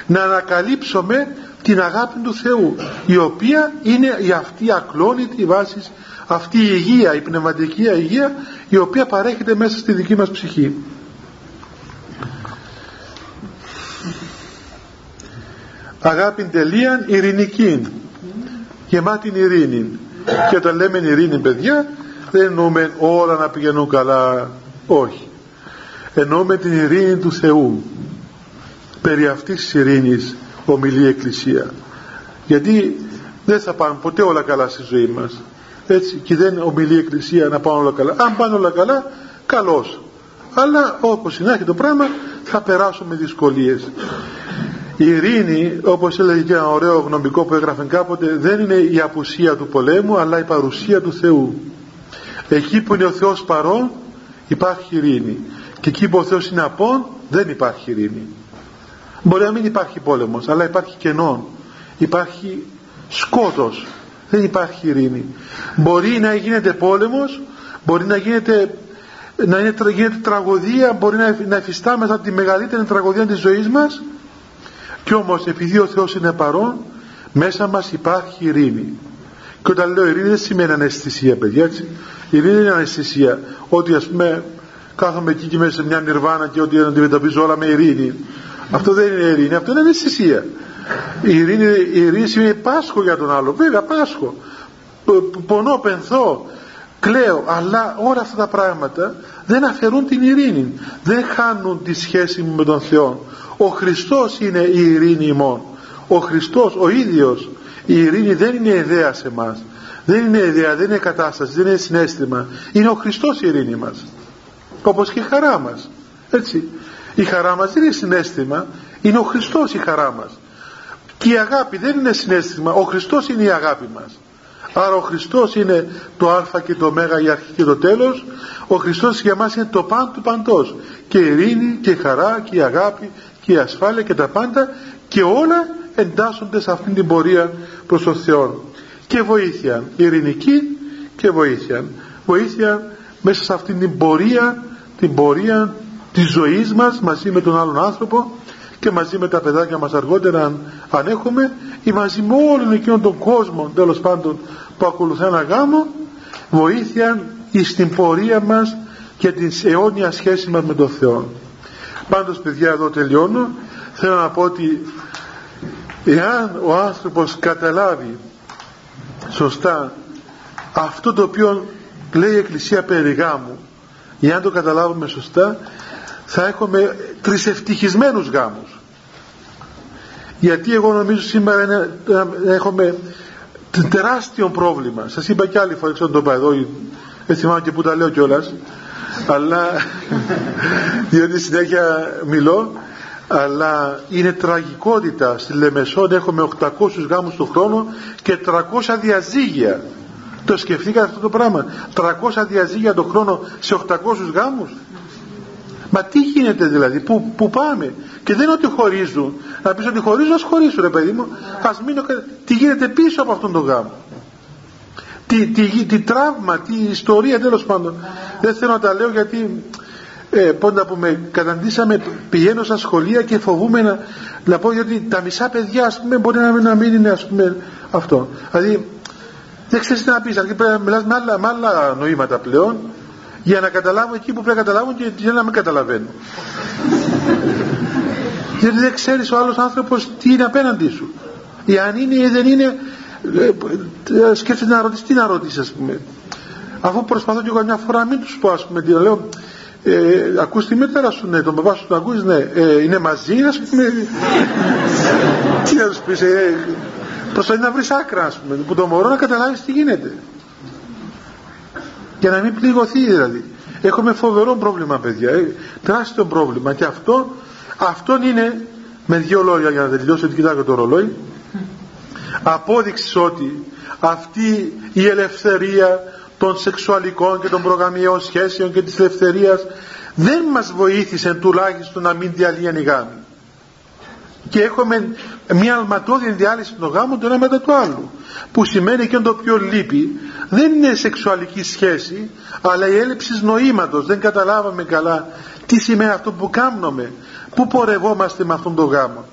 να ανακαλύψουμε την αγάπη του Θεού, η οποία είναι η αυτή ακλόνητη βάση, αυτή η υγεία, η πνευματική υγεία, η οποία παρέχεται μέσα στη δική μας ψυχή. αγάπη τελείαν ειρηνική, γεμάτη ειρήνη. Και όταν λέμε ειρήνη, παιδιά, δεν εννοούμε όλα να πηγαίνουν καλά, όχι, εννοούμε την ειρήνη του Θεού. Περί αυτής της ειρήνης ομιλεί η Εκκλησία, γιατί δεν θα πάνε ποτέ όλα καλά στη ζωή μας, έτσι, και δεν ομιλεί η Εκκλησία να πάνε όλα καλά. Αν πάνε όλα καλά, καλώς, αλλά όπως είναι το πράγμα, θα περάσουμε δυσκολίες. Η ειρήνη, όπως έλεγε και ένα ωραίο γνωμικό που έγραφε κάποτε, δεν είναι η απουσία του πολέμου, αλλά η παρουσία του Θεού. Εκεί που είναι ο Θεός παρών υπάρχει ειρήνη, και εκεί που ο Θεός είναι απόν δεν υπάρχει ειρήνη. Μπορεί να μην υπάρχει πόλεμος, αλλά υπάρχει κενό, υπάρχει σκότος, δεν υπάρχει ειρήνη. Μπορεί να γίνεται πόλεμος, μπορεί να γίνεται, γίνεται τραγωδία, μπορεί να εφιστάμεθα τη μεγαλύτερη τραγωδία της ζωής μας, κι όμως επειδή ο Θεός είναι παρόν, μέσα μας υπάρχει ειρήνη. Και όταν λέω ειρήνη δεν σημαίνει αναισθησία, παιδιά, έτσι. Η ειρήνη είναι αναισθησία, ότι ας πούμε κάθομαι εκεί και μέσα σε μια νιρβάνα και ότι αντιμετωπίζω όλα με ειρήνη. Αυτό δεν είναι ειρήνη, αυτό είναι αναισθησία. Η ειρήνη σημαίνει πάσχο για τον άλλο, βέβαια πάσχο, πονώ, πενθώ, κλαίω, αλλά όλα αυτά τα πράγματα δεν αφαιρούν την ειρήνη, δεν χάνουν τη σχέση μου με τον Θεό. Ο Χριστός είναι η ειρήνη ημών, ο Χριστός ο ίδιος. Η ειρήνη δεν είναι ιδέα σε μας, δεν είναι ιδέα, δεν είναι κατάσταση, δεν είναι συνέστημα, είναι ο Χριστός η ειρήνη μας, όπως και η χαρά μας, έτσι. Η χαρά μας δεν είναι συνέστημα, είναι ο Χριστός η χαρά μας. Και η αγάπη δεν είναι συνέστημα, ο Χριστός είναι η αγάπη μας. Άρα ο Χριστός είναι το α και το ω, η αρχή και το τέλος. Ο Χριστός για μας είναι το παν του παντός, και η ειρήνη και η χαρά και η αγάπη και η ασφάλεια και τα πάντα, και όλα εντάσσονται σε αυτήν την πορεία προς τον Θεό. Και βοήθεια ειρηνική και βοήθεια μέσα σε αυτήν την πορεία, την πορεία της ζωής μας μαζί με τον άλλον άνθρωπο και μαζί με τα παιδάκια μας αργότερα, αν έχουμε, ή μαζί με όλων εκείνων των κόσμων τέλος πάντων που ακολουθούν ένα γάμο, βοήθεια στην πορεία μας και την αιώνια σχέση μας με τον Θεό. Πάντως, παιδιά, εδώ τελειώνω. Θέλω να πω ότι εάν ο άνθρωπος καταλάβει σωστά αυτό το οποίο λέει η Εκκλησία περί γάμου, εάν το καταλάβουμε σωστά, θα έχουμε τρισευτυχισμένους γάμους. Γιατί εγώ νομίζω σήμερα έχουμε τεράστιο πρόβλημα. Σας είπα και άλλη φορά, ξέρω να το είπα εδώ, δεν θυμάμαι και που τα λέω κιόλας, αλλά διότι συνέχεια μιλώ, αλλά είναι τραγικότητα. Στη Λεμεσόν έχουμε 800 γάμους το χρόνο και 300 διαζύγια. Το σκεφτήκατε αυτό το πράγμα? 300 διαζύγια το χρόνο σε 800 γάμους. Μα τι γίνεται δηλαδή, που πάμε? Και δεν είναι ότι χωρίζουν. Να πεις ότι χωρίζουν, ας χωρίσουν, ρε παιδί μου, ας μείνω. Τι γίνεται πίσω από αυτόν τον γάμο? Τι τραύμα, τι ιστορία, τέλος πάντων. Δεν θέλω να τα λέω γιατί πόντα που με καταντήσαμε, πηγαίνω στα σχολεία και φοβούμαι να πω, γιατί τα μισά παιδιά, ας πούμε, μπορεί να μην είναι, ας πούμε, αυτό. Δηλαδή δεν ξέρεις τι να πεις, αρκεί πρέπει να μιλάς με άλλα νοήματα πλέον, για να καταλάβουν εκεί που πρέπει να καταλάβουν και για να μην καταλαβαίνουν. Γιατί δεν ξέρεις ο άλλος άνθρωπος τι είναι απέναντί σου, ή αν είναι ή δεν είναι. Σκέφτεται να ρωτήσει, τι να ρωτήσει, ας πούμε. Αφού προσπαθώ και εγώ μια φορά μην τους πω, ας πούμε, τι να λέω, ακούς τη μητέρα σου, ναι, τον παπά σου τον ακούς, ναι, είναι μαζί, ας πούμε. Τι να τους πεις, προσπαθεί να βρεις άκρα, ας πούμε, που το μωρό να καταλάβεις τι γίνεται, για να μην πληγωθεί δηλαδή. Έχουμε φοβερό πρόβλημα, παιδιά, τεράστιο πρόβλημα. Και αυτό είναι, με δύο λόγια για να τελειώσω, γιατί κοιτάω το ρολόι, απόδειξη ότι αυτή η ελευθερία των σεξουαλικών και των προγαμιαίων σχέσεων και της ελευθερίας δεν μας βοήθησε τουλάχιστον να μην διαλύει η γάμη. Και έχουμε μια αλματώδη διάλυση των γάμων το ένα μετά το άλλο, που σημαίνει και το πιο λείπει δεν είναι σεξουαλική σχέση, αλλά η έλλειψη νοήματος. Δεν καταλάβαμε καλά τι σημαίνει αυτό που κάνουμε, που πορευόμαστε με αυτόν τον γάμο.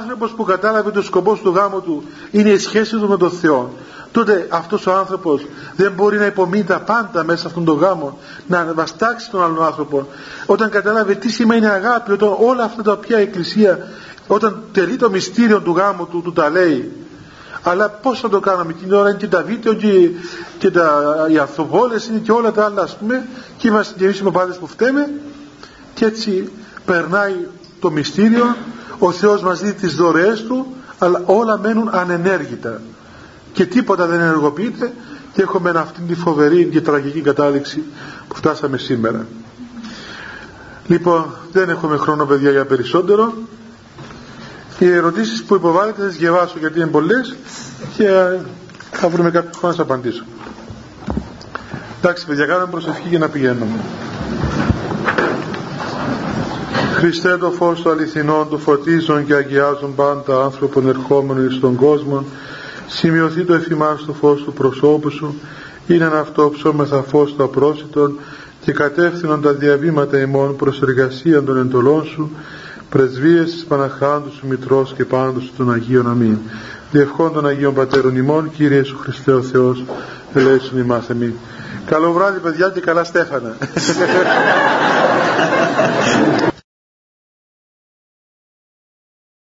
Άνθρωπος που κατάλαβε το σκοπό του γάμου του είναι η σχέση του με τον Θεό, τότε αυτός ο άνθρωπος δεν μπορεί να υπομείνει τα πάντα μέσα σε αυτόν τον γάμο, να βαστάξει τον άλλον άνθρωπο. Όταν κατάλαβε τι σημαίνει αγάπη, όταν όλα αυτά τα οποία η Εκκλησία όταν τελεί το μυστήριο του γάμου του, του τα λέει. Αλλά πώς θα το κάναμε την ώρα, είναι και τα βίντεο και οι ανθοβόλες είναι και όλα τα άλλα, ας πούμε, και είμαστε και εμείς οι παπάδες που φταίμε. Και έτσι περνάει το μυστήριο, ο Θεός μας δίνει τις δωρεές του, αλλά όλα μένουν ανενέργητα και τίποτα δεν ενεργοποιείται, και έχουμε αυτήν τη φοβερή και τραγική κατάληξη που φτάσαμε σήμερα. Λοιπόν, δεν έχουμε χρόνο, παιδιά, για περισσότερο. Οι ερωτήσεις που υποβάλλετε θα τις διαβάσω, γιατί είναι πολλές, και θα βρούμε κάποιο χρόνο να σας απαντήσω. Εντάξει, παιδιά, κάνουμε προσευχή για να πηγαίνουμε. Χριστέ, το φως του αληθινών, του φωτίζουν και αγιάζουν πάντα άνθρωπον ερχόμενο εις τον κόσμο. Σημειωθεί το εφημάς το φως του προσώπου σου, είναι αυτό ψώμεθα φως του απρόσιτον, και κατεύθυνον τα διαβήματα ημών προς εργασία των εντολών σου, πρεσβείες της Παναχάντου σου Μητρός και πάντως σου των Αγίων. Αμήν. Διευχών των Αγίων Πατέρων ημών, Κύριε σου Χριστέ ο Θεός, ελέησον ημάς. Αμήν. Καλό βράδυ, παιδιά, και καλά στέφανα.